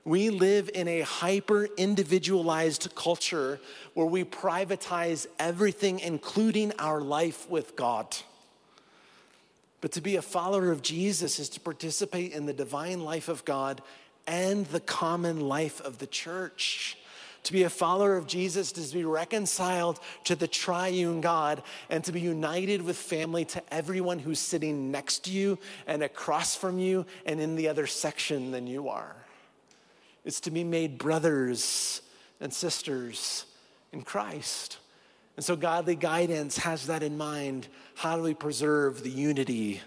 We live in a hyper-individualized culture where we privatize everything, including our life with God. But to be a follower of Jesus is to participate in the divine life of God and the common life of the church. To be a follower of Jesus is to be reconciled to the triune God and to be united with family to everyone who's sitting next to you and across from you and in the other section than you are. It's to be made brothers and sisters in Christ. And so godly guidance has that in mind. How do we preserve the unity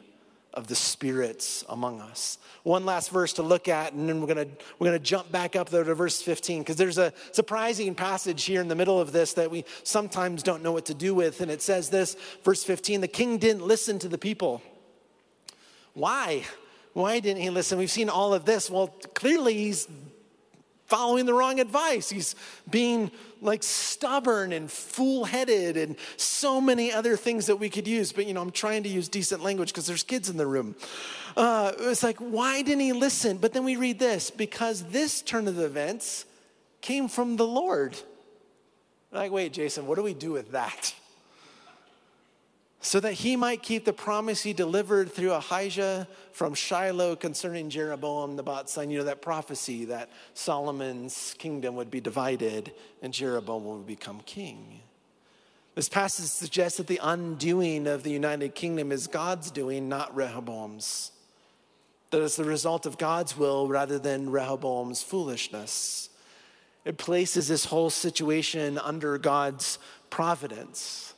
of the spirits among us? One last verse to look at, and then we're gonna we're gonna jump back up there to verse fifteen, because there's a surprising passage here in the middle of this that we sometimes don't know what to do with. And it says this, verse fifteen, the king didn't listen to the people. Why? Why didn't he listen? We've seen all of this. Well, clearly he's following the wrong advice. He's being like stubborn and fool-headed and so many other things that we could use. But, you know, I'm trying to use decent language because there's kids in the room. Uh, it's like, why didn't he listen? But then we read this, because this turn of events came from the Lord. Like, wait, Jason, what do we do with that? So that he might keep the promise he delivered through Ahijah from Shiloh concerning Jeroboam, Nebat's son. You know, that prophecy that Solomon's kingdom would be divided and Jeroboam would become king. This passage suggests that the undoing of the United Kingdom is God's doing, not Rehoboam's. That it's the result of God's will rather than Rehoboam's foolishness. It places this whole situation under God's providence,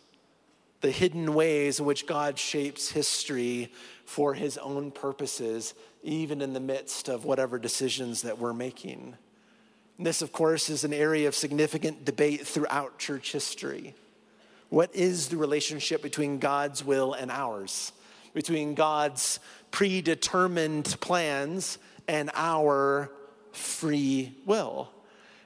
the hidden ways in which God shapes history for his own purposes, even in the midst of whatever decisions that we're making. And this, of course, is an area of significant debate throughout church history. What is the relationship between God's will and ours? Between God's predetermined plans and our free will.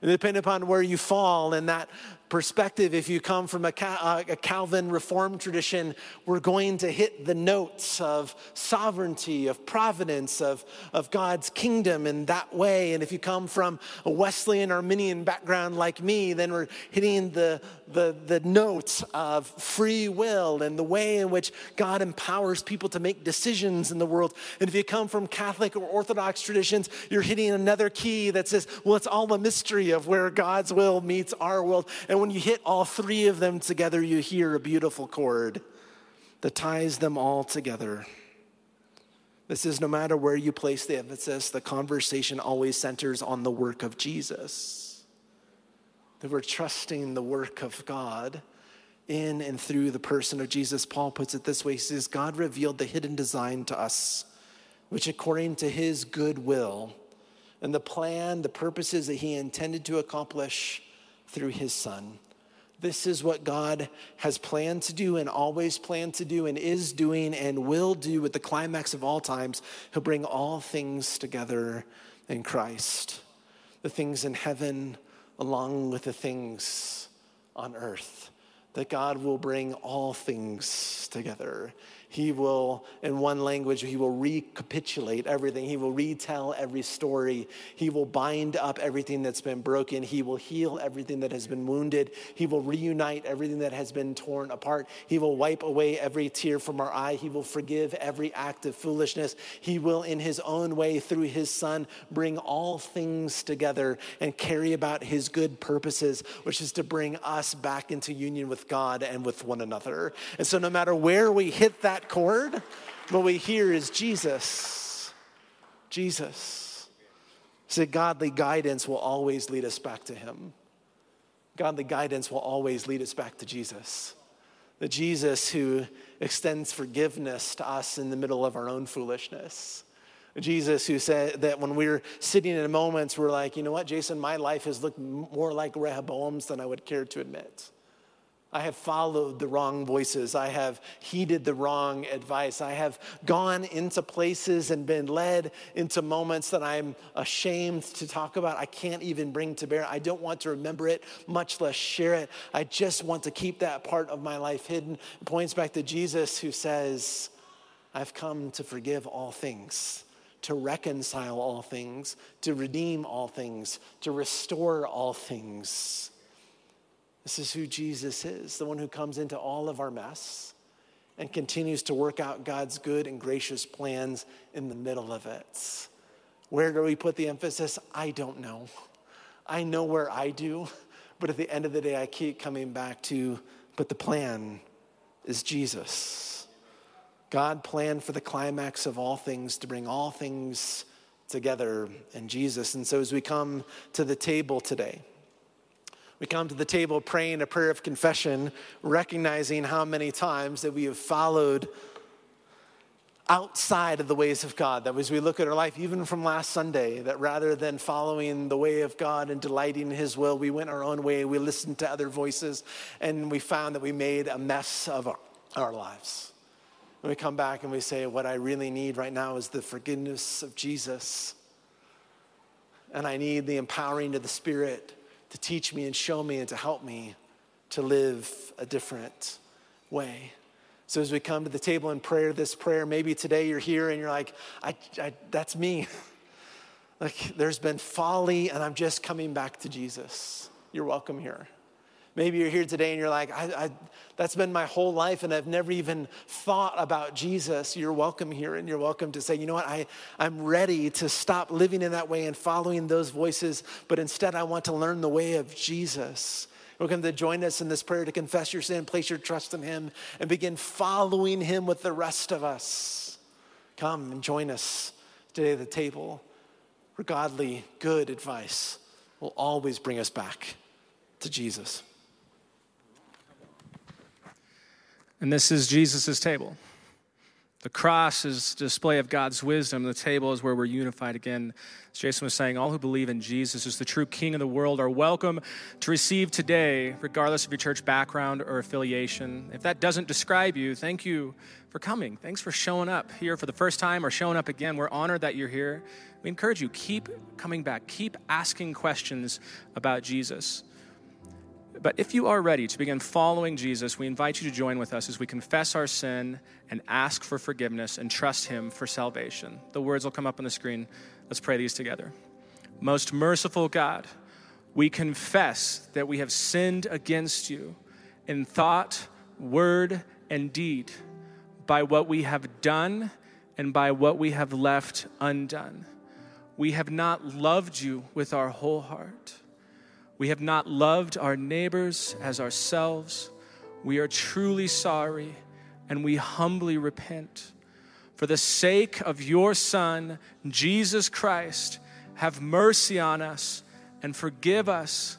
And depending upon where you fall in that perspective, if you come from a Calvin Reformed tradition, we're going to hit the notes of sovereignty, of providence, of, of God's kingdom in that way. And if you come from a Wesleyan Arminian background like me, then we're hitting the, the, the notes of free will and the way in which God empowers people to make decisions in the world. And if you come from Catholic or Orthodox traditions, you're hitting another key that says, well, it's all a mystery of where God's will meets our will. And And when you hit all three of them together, you hear a beautiful chord that ties them all together. This is no matter where you place the emphasis, the conversation always centers on the work of Jesus. That we're trusting the work of God in and through the person of Jesus. Paul puts it this way. He says, God revealed the hidden design to us, which according to his good will and the plan, the purposes that he intended to accomplish through his son. This is what God has planned to do and always planned to do and is doing and will do with the climax of all times. He'll bring all things together in Christ. The things in heaven along with the things on earth. That God will bring all things together. He will, in one language, he will recapitulate everything. He will retell every story. He will bind up everything that's been broken. He will heal everything that has been wounded. He will reunite everything that has been torn apart. He will wipe away every tear from our eye. He will forgive every act of foolishness. He will, in his own way, through his son, bring all things together and carry about his good purposes, which is to bring us back into union with God and with one another. And so no matter where we hit that chord, what we hear is Jesus. Jesus. So godly guidance will always lead us back to him. Godly guidance will always lead us back to Jesus. The Jesus who extends forgiveness to us in the middle of our own foolishness. Jesus who said that when we're sitting in moments, we're like, you know what, Jason, my life has looked more like Rehoboam's than I would care to admit. I have followed the wrong voices. I have heeded the wrong advice. I have gone into places and been led into moments that I'm ashamed to talk about. I can't even bring to bear. I don't want to remember it, much less share it. I just want to keep that part of my life hidden. It points back to Jesus who says, I've come to forgive all things, to reconcile all things, to redeem all things, to restore all things. This is who Jesus is, the one who comes into all of our mess and continues to work out God's good and gracious plans in the middle of it. Where do we put the emphasis? I don't know. I know where I do, but at the end of the day, I keep coming back to, but the plan is Jesus. God planned for the climax of all things to bring all things together in Jesus. And so as we come to the table today, we come to the table praying a prayer of confession, recognizing how many times that we have followed outside of the ways of God. That as we look at our life, even from last Sunday, that rather than following the way of God and delighting in his will, we went our own way, we listened to other voices, and we found that we made a mess of our, our lives. And we come back and we say, what I really need right now is the forgiveness of Jesus. And I need the empowering of the Spirit to teach me and show me and to help me to live a different way. So as we come to the table in prayer, this prayer, maybe today you're here and you're like, I, I, that's me. Like there's been folly and I'm just coming back to Jesus. You're welcome here. Maybe you're here today and you're like, I, I, that's been my whole life and I've never even thought about Jesus. You're welcome here and you're welcome to say, you know what, I, I'm ready to stop living in that way and following those voices, but instead I want to learn the way of Jesus. Welcome to join us in this prayer to confess your sin, place your trust in him, and begin following him with the rest of us. Come and join us today at the table, where godly, good advice will always bring us back to Jesus. And this is Jesus' table. The cross is display of God's wisdom. The table is where we're unified again. As Jason was saying, all who believe in Jesus as the true King of the world are welcome to receive today, regardless of your church background or affiliation. If that doesn't describe you, thank you for coming. Thanks for showing up here for the first time or showing up again. We're honored that you're here. We encourage you, keep coming back. Keep asking questions about Jesus. But if you are ready to begin following Jesus, we invite you to join with us as we confess our sin and ask for forgiveness and trust him for salvation. The words will come up on the screen. Let's pray these together. Most merciful God, we confess that we have sinned against you in thought, word, and deed, by what we have done and by what we have left undone. We have not loved you with our whole heart. We have not loved our neighbors as ourselves. We are truly sorry, and we humbly repent. For the sake of your Son, Jesus Christ, have mercy on us and forgive us,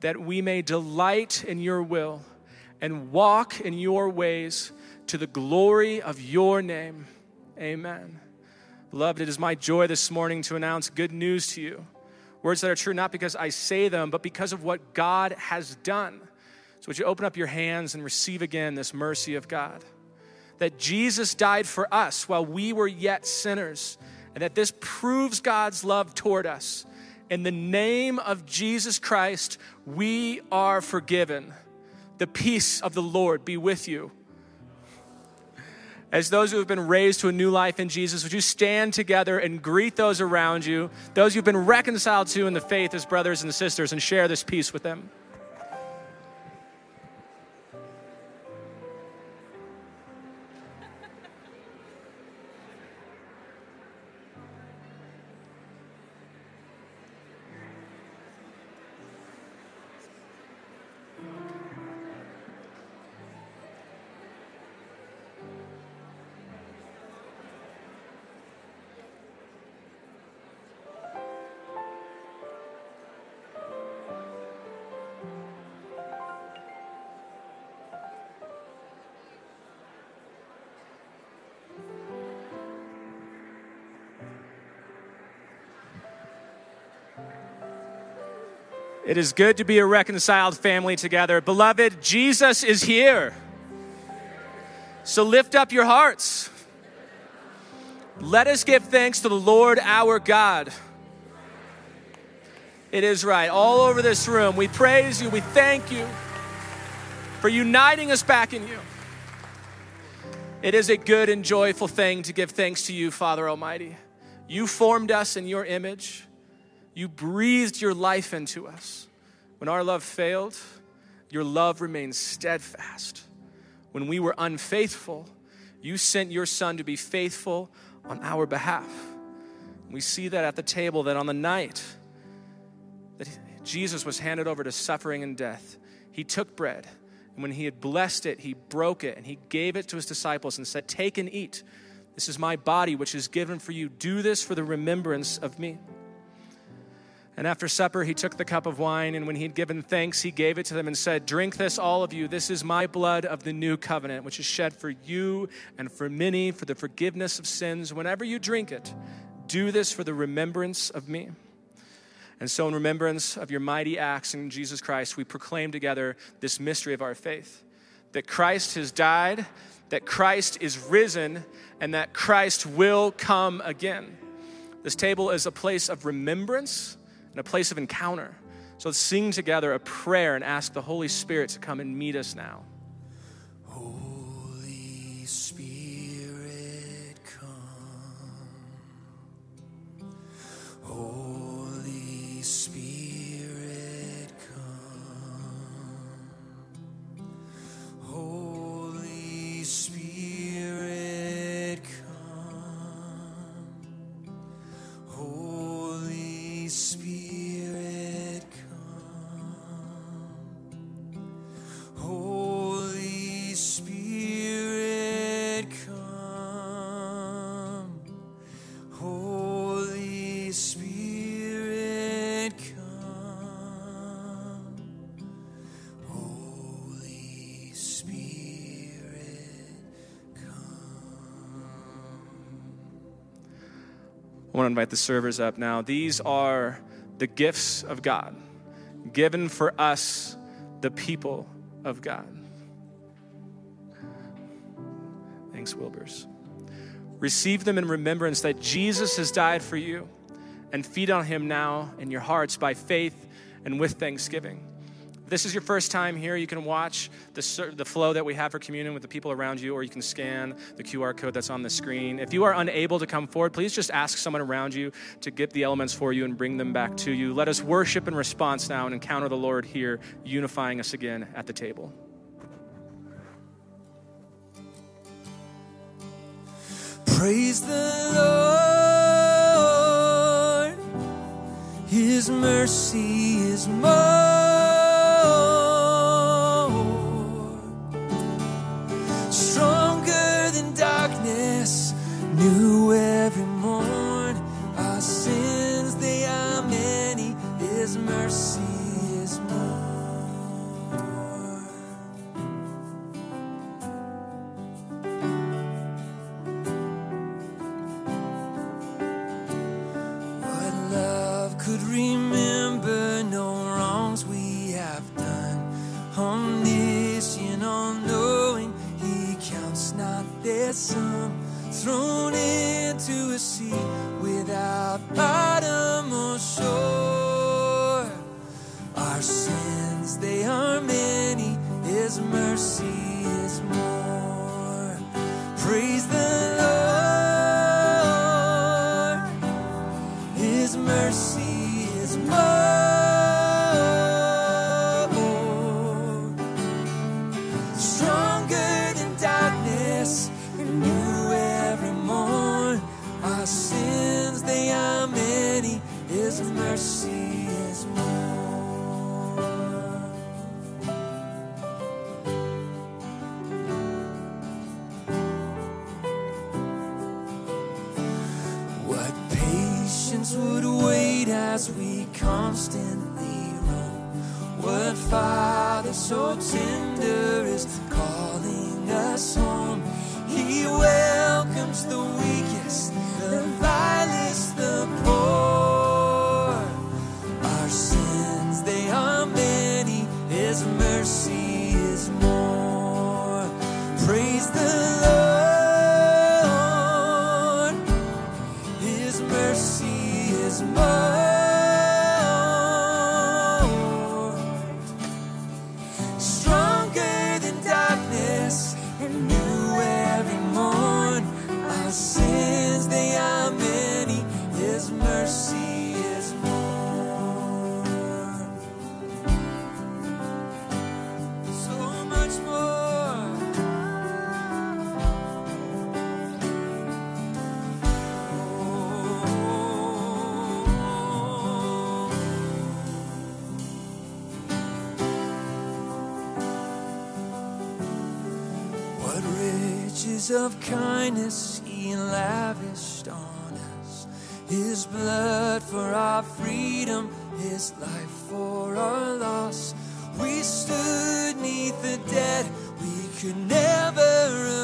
that we may delight in your will and walk in your ways to the glory of your name. Amen. Beloved, it is my joy this morning to announce good news to you. Words that are true, not because I say them, but because of what God has done. So would you open up your hands and receive again this mercy of God? That Jesus died for us while we were yet sinners, and that this proves God's love toward us. In the name of Jesus Christ, we are forgiven. The peace of the Lord be with you. As those who have been raised to a new life in Jesus, would you stand together and greet those around you, those you've been reconciled to in the faith as brothers and sisters, and share this peace with them. It is good to be a reconciled family together. Beloved, Jesus is here. So lift up your hearts. Let us give thanks to the Lord our God. It is right. All over this room, we praise you. We thank you for uniting us back in you. It is a good and joyful thing to give thanks to you, Father Almighty. You formed us in your image. You breathed your life into us. When our love failed, your love remained steadfast. When we were unfaithful, you sent your Son to be faithful on our behalf. We see that at the table, that on the night that Jesus was handed over to suffering and death, he took bread, and when he had blessed it, he broke it, and he gave it to his disciples and said, "Take and eat. This is my body, which is given for you. Do this for the remembrance of me." And after supper, he took the cup of wine, and when he had given thanks, he gave it to them and said, "Drink this, all of you. This is my blood of the new covenant, which is shed for you and for many for the forgiveness of sins. Whenever you drink it, do this for the remembrance of me." And so in remembrance of your mighty acts in Jesus Christ, we proclaim together this mystery of our faith, that Christ has died, that Christ is risen, and that Christ will come again. This table is a place of remembrance and a place of encounter. So let's sing together a prayer and ask the Holy Spirit to come and meet us now. Holy Spirit, come. Holy Spirit, come. Holy Spirit, come. Holy Spirit, Spirit, come. want to invite the servers up now. These are the gifts of God, given for us, the people of God. Thanks, Wilbers. Receive them in remembrance that Jesus has died for you, and feed on him now in your hearts by faith and with thanksgiving. If this is your first time here, you can watch the, the flow that we have for communion with the people around you, or you can scan the Q R code that's on the screen. If you are unable to come forward, please just ask someone around you to get the elements for you and bring them back to you. Let us worship in response now and encounter the Lord here, unifying us again at the table. Praise the Lord, his mercy is more, stronger than darkness, new every morn. Our sins, they are many, his mercy is more. Could remember no wrongs we have done. Omniscient, all-knowing, he counts not their sum. Thrown into a sea without bottom or shore. Our sins, they are many, his mercy is more. Praise the Lord, his mercy more, stronger than darkness, new every morn. Our sins, they are many, his mercy is more. What patience would wait as we constantly roam. What Father so tender is calling us home. He welcomes the weakest, the vilest, the poor. Our sins, they are many, his mercy is more. Praise the Lord. Of kindness he lavished on us, his blood for our freedom, his life for our loss. We stood neath the debt we could never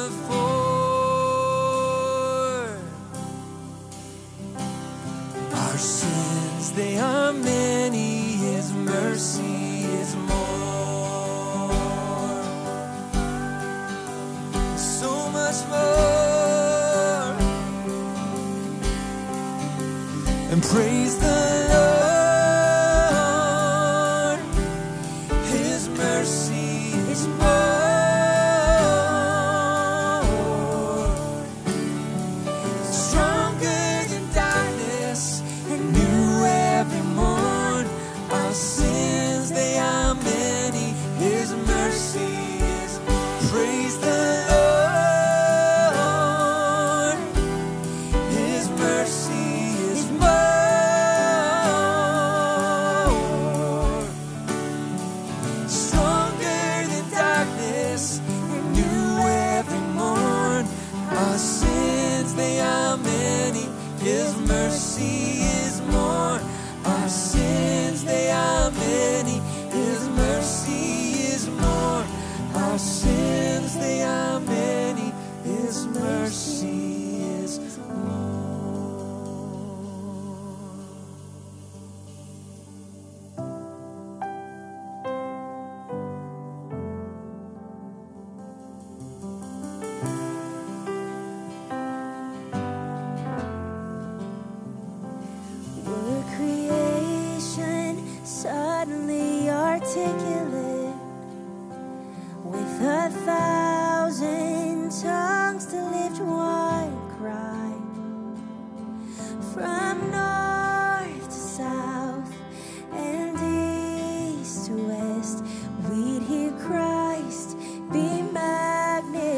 afford. Our sins, they are many, his mercy is more. And praise the Lord. only articulate with a thousand tongues to lift one cry from north to south and east to west. We'd hear Christ be magnified.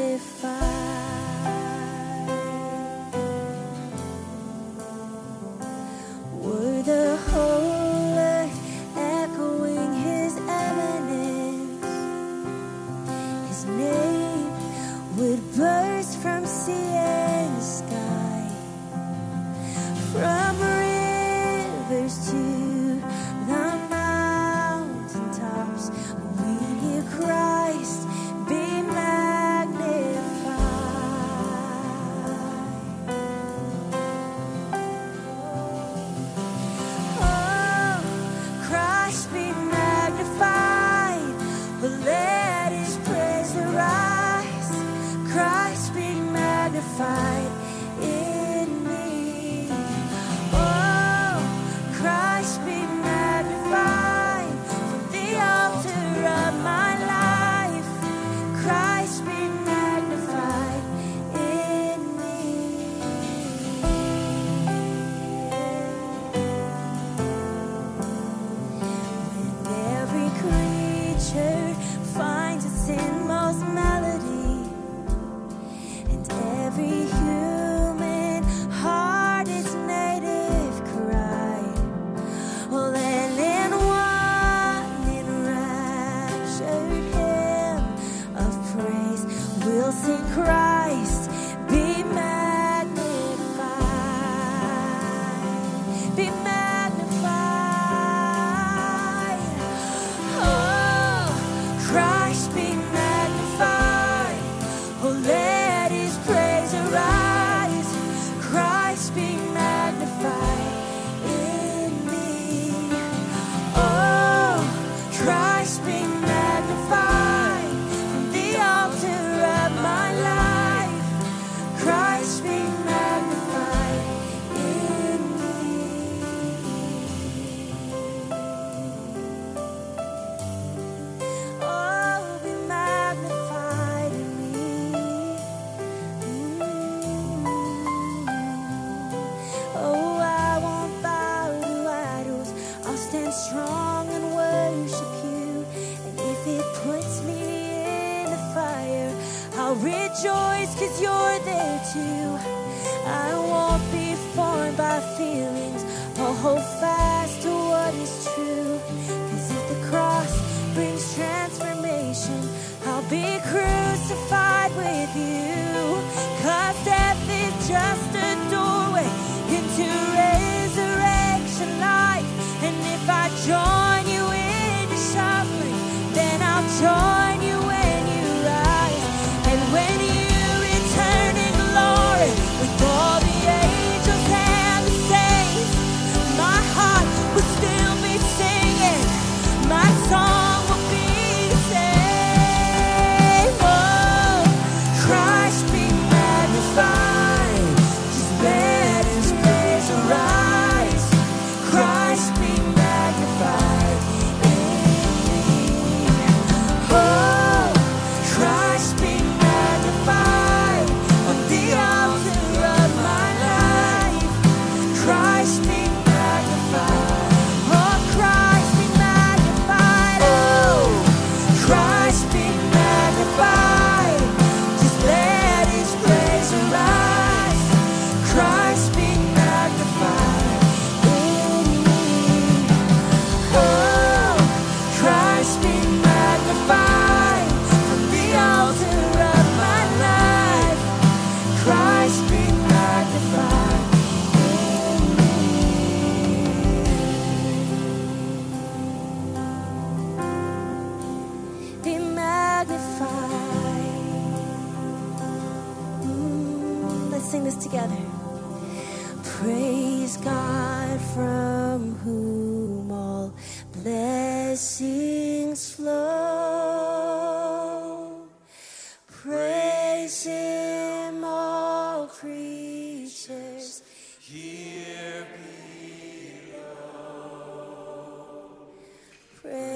Praise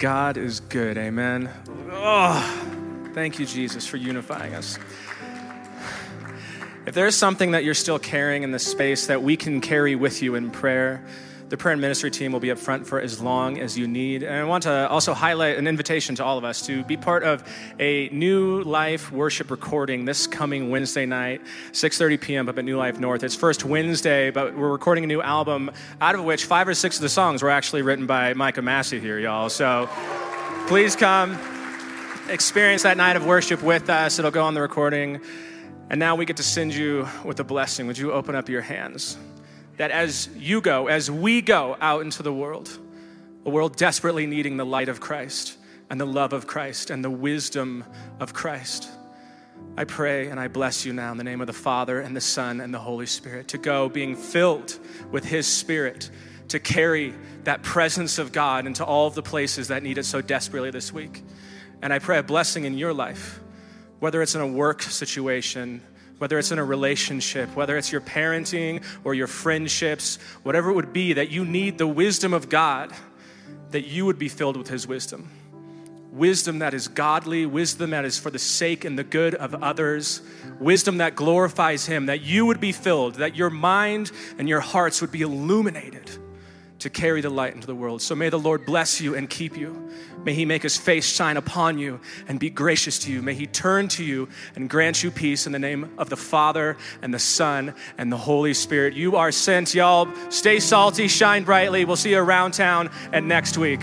God is good, amen. Oh, thank you, Jesus, for unifying us. If there's something that you're still carrying in this space that we can carry with you in prayer, the prayer and ministry team will be up front for as long as you need. And I want to also highlight an invitation to all of us to be part of a New Life worship recording this coming Wednesday night, six thirty p.m. up at New Life North. It's first Wednesday, but we're recording a new album, out of which five or six of the songs were actually written by Micah Massey here, y'all. So please come experience that night of worship with us. It'll go on the recording. And now we get to send you with a blessing. Would you open up your hands? That as you go, as we go out into the world, a world desperately needing the light of Christ and the love of Christ and the wisdom of Christ, I pray and I bless you now in the name of the Father and the Son and the Holy Spirit to go being filled with his Spirit, to carry that presence of God into all of the places that need it so desperately this week. And I pray a blessing in your life, whether it's in a work situation, whether it's in a relationship, whether it's your parenting or your friendships, whatever it would be that you need the wisdom of God, that you would be filled with his wisdom. Wisdom that is godly, wisdom that is for the sake and the good of others, wisdom that glorifies him, that you would be filled, that your mind and your hearts would be illuminated to carry the light into the world. So may the Lord bless you and keep you. May he make his face shine upon you and be gracious to you. May he turn to you and grant you peace in the name of the Father and the Son and the Holy Spirit. You are sent, y'all. Stay salty, shine brightly. We'll see you around town and next week.